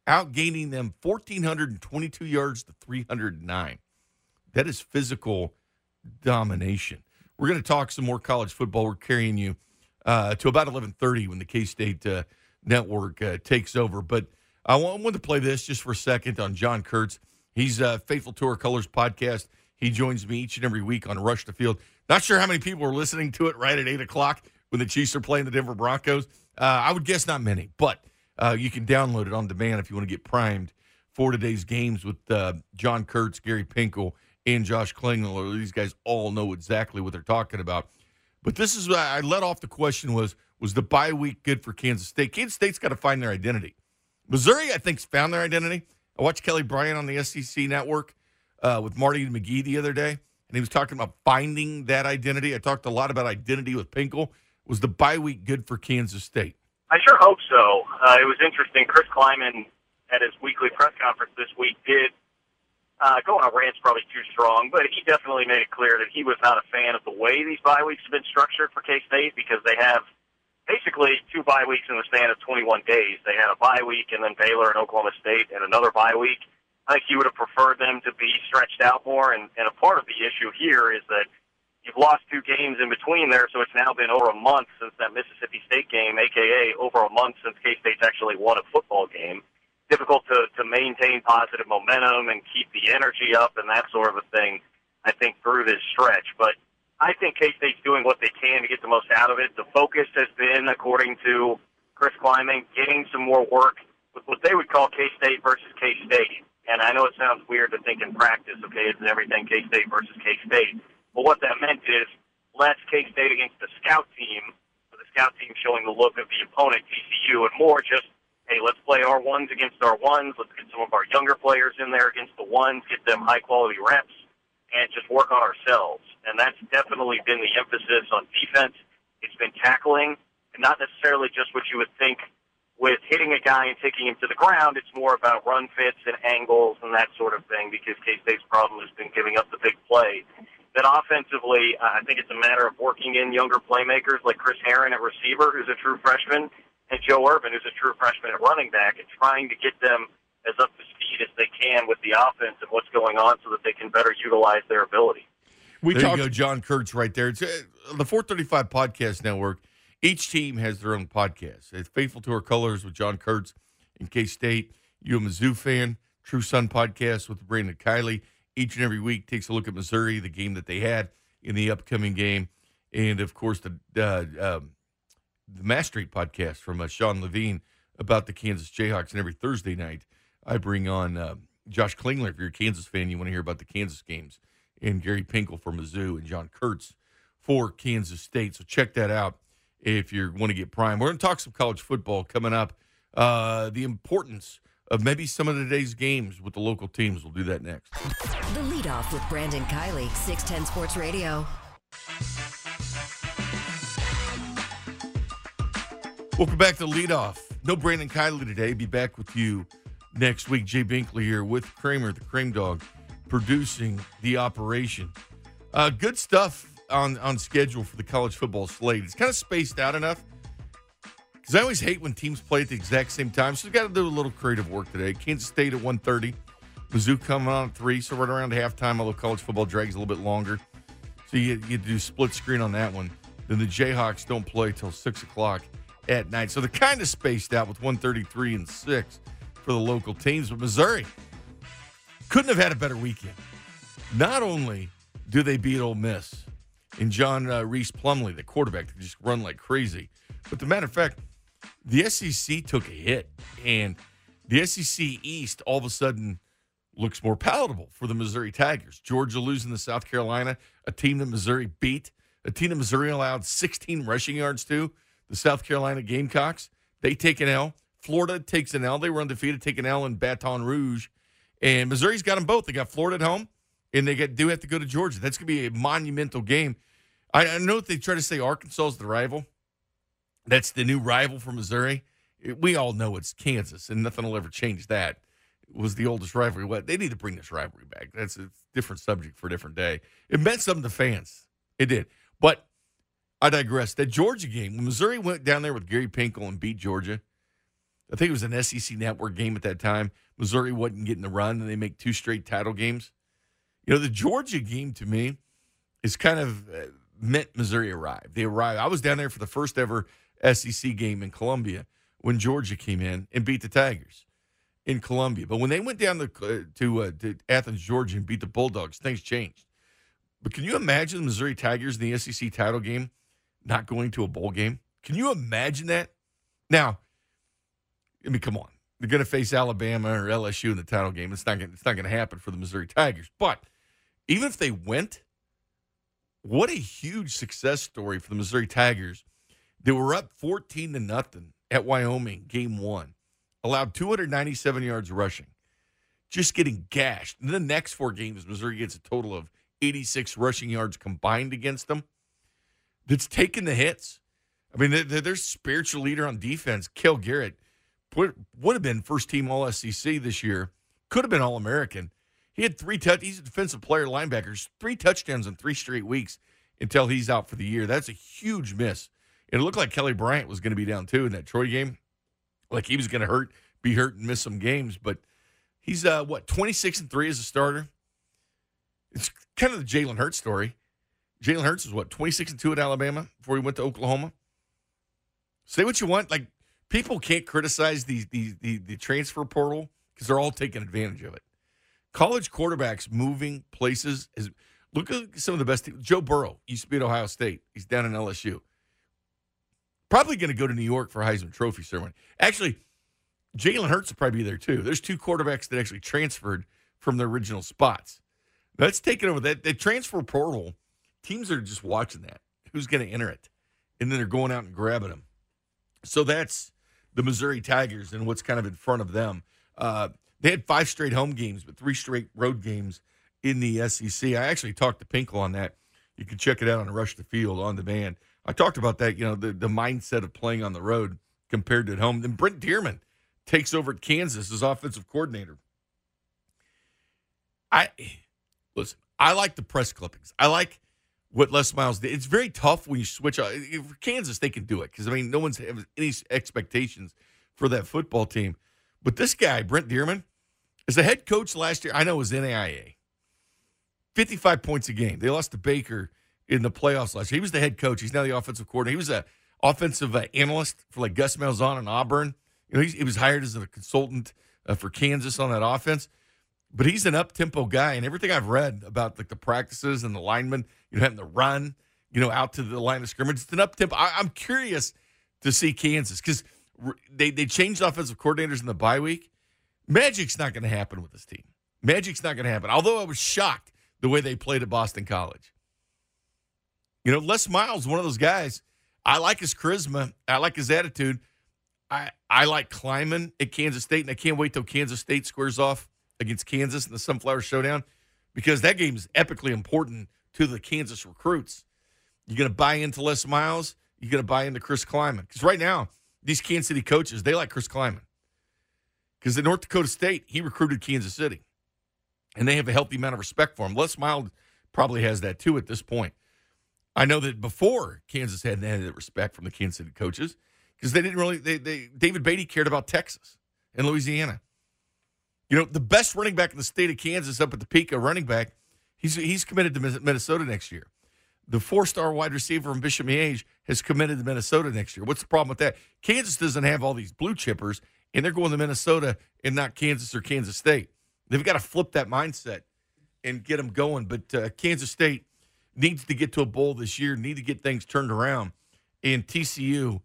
Outgaining them one thousand four hundred twenty-two yards to three hundred nine. That is physical domination. We're going to talk some more college football. We're carrying you uh, to about eleven thirty when the K-State uh, network uh, takes over. But I wanted to play this just for a second on John Kurtz. He's uh, faithful to our Colors podcast. He joins me each and every week on Rush the Field. Not sure how many people are listening to it right at eight o'clock when the Chiefs are playing the Denver Broncos. Uh, I would guess not many, but uh, you can download it on demand if you want to get primed for today's games with uh, John Kurtz, Gary Pinkel, and Josh Klingler. These guys all know exactly what they're talking about. But this is what I let off the question was, was the bye week good for Kansas State? Kansas State's got to find their identity. Missouri, I think, has found their identity. I watched Kelly Bryant on the S E C Network uh, with Marty McGee the other day, and he was talking about finding that identity. I talked a lot about identity with Pinkel. Was the bye week good for Kansas State? I sure hope so. Uh, it was interesting. Chris Klieman at his weekly press conference this week did uh, go on a rant's probably too strong, but he definitely made it clear that he was not a fan of the way these bye weeks have been structured for K-State because they have basically two bye weeks in the span of twenty-one days. They had a bye week and then Baylor and Oklahoma State and another bye week. I think he would have preferred them to be stretched out more, and, and a part of the issue here is that you've lost two games in between there, so it's now been over a month since that Mississippi State game, a k a over a month since K-State's actually won a football game. Difficult to, to maintain positive momentum and keep the energy up and that sort of a thing, I think, through this stretch. But I think K-State's doing what they can to get the most out of it. The focus has been, according to Chris Klieman, getting some more work with what they would call K-State versus K-State. And I know it sounds weird to think in practice, okay, it's everything K-State versus K-State. But what that meant is less K-State against the scout team, with the scout team showing the look of the opponent, T C U, and more just, hey, let's play our ones against our ones. Let's get some of our younger players in there against the ones, get them high-quality reps, and just work on ourselves. And that's definitely been the emphasis on defense. It's been tackling, and not necessarily just what you would think with hitting a guy and taking him to the ground. It's more about run fits and angles and that sort of thing because K-State's problem has been giving up the big play. Then offensively, uh, I think it's a matter of working in younger playmakers like Chris Herron at receiver, who's a true freshman, and Joe Urban, who's a true freshman at running back, and trying to get them as up to speed as they can with the offense and what's going on so that they can better utilize their ability. We there talked- you go, John Kurtz right there. It's, uh, the four thirty-five Podcast Network, each team has their own podcast. It's Faithful to Our Colors with John Kurtz in K-State. You a Mizzou fan, True Sun Podcast with Brandon Kylie. Each and every week takes a look at Missouri, the game that they had in the upcoming game, and, of course, the uh, um, the Mass Street podcast from uh, Sean Levine about the Kansas Jayhawks. And every Thursday night I bring on uh, Josh Klingler. If you're a Kansas fan, you want to hear about the Kansas games, and Gary Pinkel for Mizzou and John Kurtz for Kansas State. So check that out if you want to get prime. We're going to talk some college football coming up, uh, the importance of maybe some of today's games with the local teams. We'll do that next. The Lead Off with Brandon Kylie, six ten Sports Radio. Welcome back to Lead Off. No Brandon Kylie today. Be back with you next week. Jay Binkley here with Kramer, the Crame Dog, producing the operation. Uh, good stuff on, on schedule for the college football slate. It's kind of spaced out enough, because I always hate when teams play at the exact same time. So we've got to do a little creative work today. Kansas State at one thirty. Mizzou coming on at three. So right around halftime, although college football drags a little bit longer. So you get to do split screen on that one. Then the Jayhawks don't play till six o'clock at night. So they're kind of spaced out with one thirty-three and six for the local teams. But Missouri couldn't have had a better weekend. Not only do they beat Ole Miss and John uh, Reese Plumley, the quarterback, that just run like crazy. But the matter of fact, the S E C took a hit, and the S E C East all of a sudden looks more palatable for the Missouri Tigers. Georgia losing to South Carolina, a team that Missouri beat, a team that Missouri allowed sixteen rushing yards to, the South Carolina Gamecocks. They take an L, Florida takes an L. They were undefeated, take an L in Baton Rouge. And Missouri's got them both. They got Florida at home, and they got, do have to go to Georgia. That's going to be a monumental game. I, I know that they try to say Arkansas is the rival. That's the new rival for Missouri. It, we all know it's Kansas, and nothing will ever change that. It was the oldest rivalry. What they need to bring this rivalry back. That's a different subject for a different day. It meant something to fans. It did. But I digress. That Georgia game, when Missouri went down there with Gary Pinkel and beat Georgia, I think it was an S E C Network game at that time. Missouri wasn't getting the run, and they make two straight title games. You know, the Georgia game to me is kind of uh, meant Missouri arrived. They arrived. I was down there for the first ever S E C game in Columbia when Georgia came in and beat the Tigers in Columbia. But when they went down to uh, to, uh, to Athens, Georgia, and beat the Bulldogs, things changed. But can you imagine the Missouri Tigers in the S E C title game not going to a bowl game? Can you imagine that? Now, I mean, come on. They're going to face Alabama or L S U in the title game. It's not going to, it's not going to happen for the Missouri Tigers. But even if they went, what a huge success story for the Missouri Tigers. They were up fourteen to nothing at Wyoming, game one. Allowed two hundred ninety-seven yards rushing. Just getting gashed. In the next four games, Missouri gets a total of eighty-six rushing yards combined against them. That's taking the hits. I mean, they're, they're their spiritual leader on defense, Cale Garrett, would have been first-team All S E C this year. Could have been All-American. He had three touch. He's a defensive player, linebackers, three touchdowns in three straight weeks until he's out for the year. That's a huge miss. It looked like Kelly Bryant was going to be down, too, in that Troy game. Like he was going to hurt, be hurt and miss some games. But he's, uh, what, twenty-six and three as a starter? It's kind of the Jalen Hurts story. Jalen Hurts is, what, twenty-six and two at Alabama before he went to Oklahoma? Say what you want. Like, people can't criticize the, the, the, the transfer portal because they're all taking advantage of it. College quarterbacks moving places. Is, look at some of the best teams. Joe Burrow used to be at Ohio State. He's down in L S U. Probably going to go to New York for a Heisman Trophy ceremony. Actually, Jalen Hurts will probably be there too. There's two quarterbacks that actually transferred from their original spots. That's taken over. That, that transfer portal, teams are just watching that. Who's going to enter it? And then they're going out and grabbing them. So that's the Missouri Tigers and what's kind of in front of them. Uh, they had five straight home games, but three straight road games in the S E C. I actually talked to Pinkel on that. You can check it out on Rush the Field on demand. I talked about that, you know, the, the mindset of playing on the road compared to at home. Then Brent Dearmon takes over at Kansas as offensive coordinator. I listen, I like the press clippings. I like what Les Miles did. It's very tough when you switch out. For Kansas, they can do it because, I mean, no one's has any expectations for that football team. But this guy, Brent Dearmon, as the head coach last year, I know was N A I A. fifty-five points a game. They lost to Baker in the playoffs last year. He was the head coach. He's now the offensive coordinator. He was an offensive uh, analyst for like Gus Malzahn and Auburn. You know, he's, he was hired as a consultant uh, for Kansas on that offense. But he's an up-tempo guy, and everything I've read about like the practices and the linemen, you know, having to run, you know, out to the line of scrimmage. It's an up-tempo. I, I'm curious to see Kansas because they, they changed offensive coordinators in the bye week. Magic's not going to happen with this team. Magic's not going to happen, although I was shocked the way they played at Boston College. You know, Les Miles, one of those guys. I like his charisma. I like his attitude. I, I like Klieman at Kansas State, and I can't wait till Kansas State squares off against Kansas in the Sunflower Showdown because that game is epically important to the Kansas recruits. You're going to buy into Les Miles. You're going to buy into Chris Klieman. Because right now, these Kansas City coaches, they like Chris Klieman. Because at North Dakota State, he recruited Kansas City. And they have a healthy amount of respect for him. Les Miles probably has that too at this point. I know that before Kansas hadn't had that respect from the Kansas City coaches because they didn't really they, – they, David Beatty cared about Texas and Louisiana. You know, the best running back in the state of Kansas up at the peak of running back, he's he's committed to Minnesota next year. The four-star wide receiver from Bishop Miege has committed to Minnesota next year. What's the problem with that? Kansas doesn't have all these blue chippers, and they're going to Minnesota and not Kansas or Kansas State. They've got to flip that mindset and get them going. But uh, Kansas State needs to get to a bowl this year, need to get things turned around. And T C U,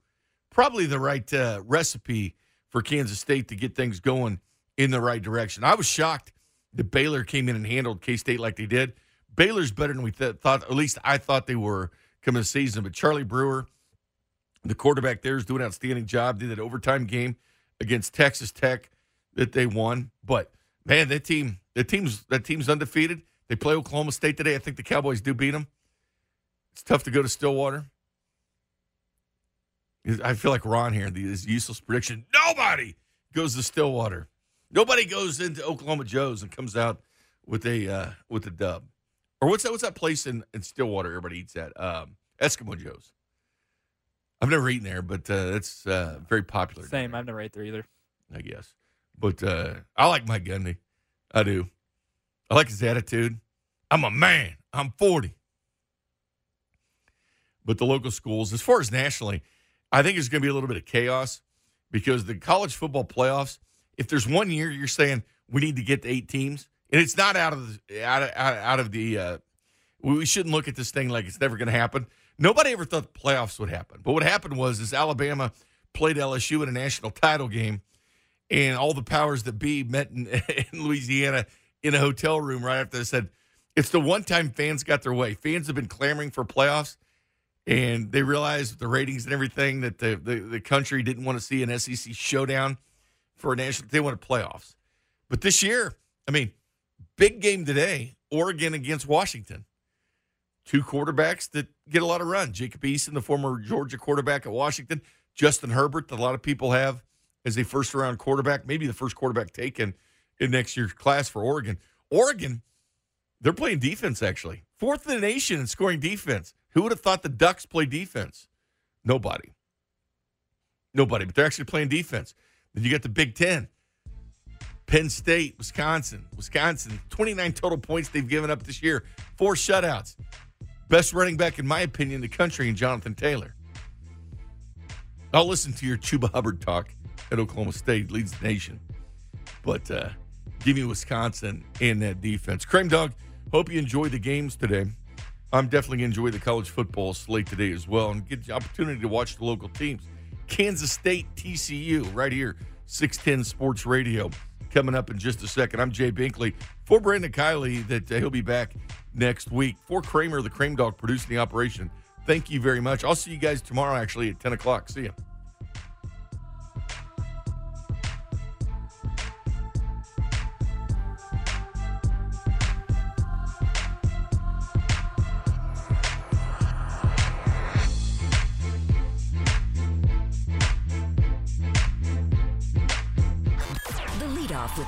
probably the right uh, recipe for Kansas State to get things going in the right direction. I was shocked that Baylor came in and handled K-State like they did. Baylor's better than we th- thought, or at least I thought they were coming this season. But Charlie Brewer, the quarterback there, is doing an outstanding job. Did that overtime game against Texas Tech that they won. But man, that team, that team's that team's undefeated. They play Oklahoma State today. I think the Cowboys do beat them. It's tough to go to Stillwater. I feel like Ron here. This useless prediction. Nobody goes to Stillwater. Nobody goes into Oklahoma Joe's and comes out with a uh, with a dub. Or what's that? What's that place in, in Stillwater? Everybody eats at um, Eskimo Joe's. I've never eaten there, but uh, it's uh, very popular. Same. I've never ate there either. I guess, but uh, I like Mike Gundy. I do. I like his attitude. I'm a man. I'm forty. But the local schools, as far as nationally, I think there's going to be a little bit of chaos because the college football playoffs. If there's one year you're saying we need to get to eight teams, and it's not out of the, out of, out of the, uh, we shouldn't look at this thing like it's never going to happen. Nobody ever thought the playoffs would happen. But what happened was is Alabama played L S U in a national title game, and all the powers that be met in, in Louisiana in a hotel room right after they said, it's the one time fans got their way. Fans have been clamoring for playoffs, and they realized the ratings and everything that the, the, the country didn't want to see an S E C showdown for a national. They wanted playoffs. But this year, I mean, big game today, Oregon against Washington. Two quarterbacks that get a lot of run. Jacob Eason, the former Georgia quarterback at Washington. Justin Herbert, that a lot of people have as a first-round quarterback, maybe the first quarterback taken in next year's class for Oregon. Oregon, they're playing defense, actually. Fourth in the nation in scoring defense. Who would have thought the Ducks play defense? Nobody. Nobody, but they're actually playing defense. Then you got the Big Ten. Penn State, Wisconsin. Wisconsin, twenty-nine total points they've given up this year. Four shutouts. Best running back, in my opinion, in the country, and Jonathan Taylor. I'll listen to your Chuba Hubbard talk at Oklahoma State. Leads the nation. But uh, give me Wisconsin in that defense. Cream Dog, hope you enjoy the games today. I'm definitely going to enjoy the college football slate today as well and get the opportunity to watch the local teams. Kansas State, T C U, right here, six ten Sports Radio. Coming up in just a second. I'm Jay Binkley for Brandon Kylie, that uh, he'll be back next week. For Kramer, the Crame Dog, producing the operation, thank you very much. I'll see you guys tomorrow, actually, at ten o'clock. See ya. With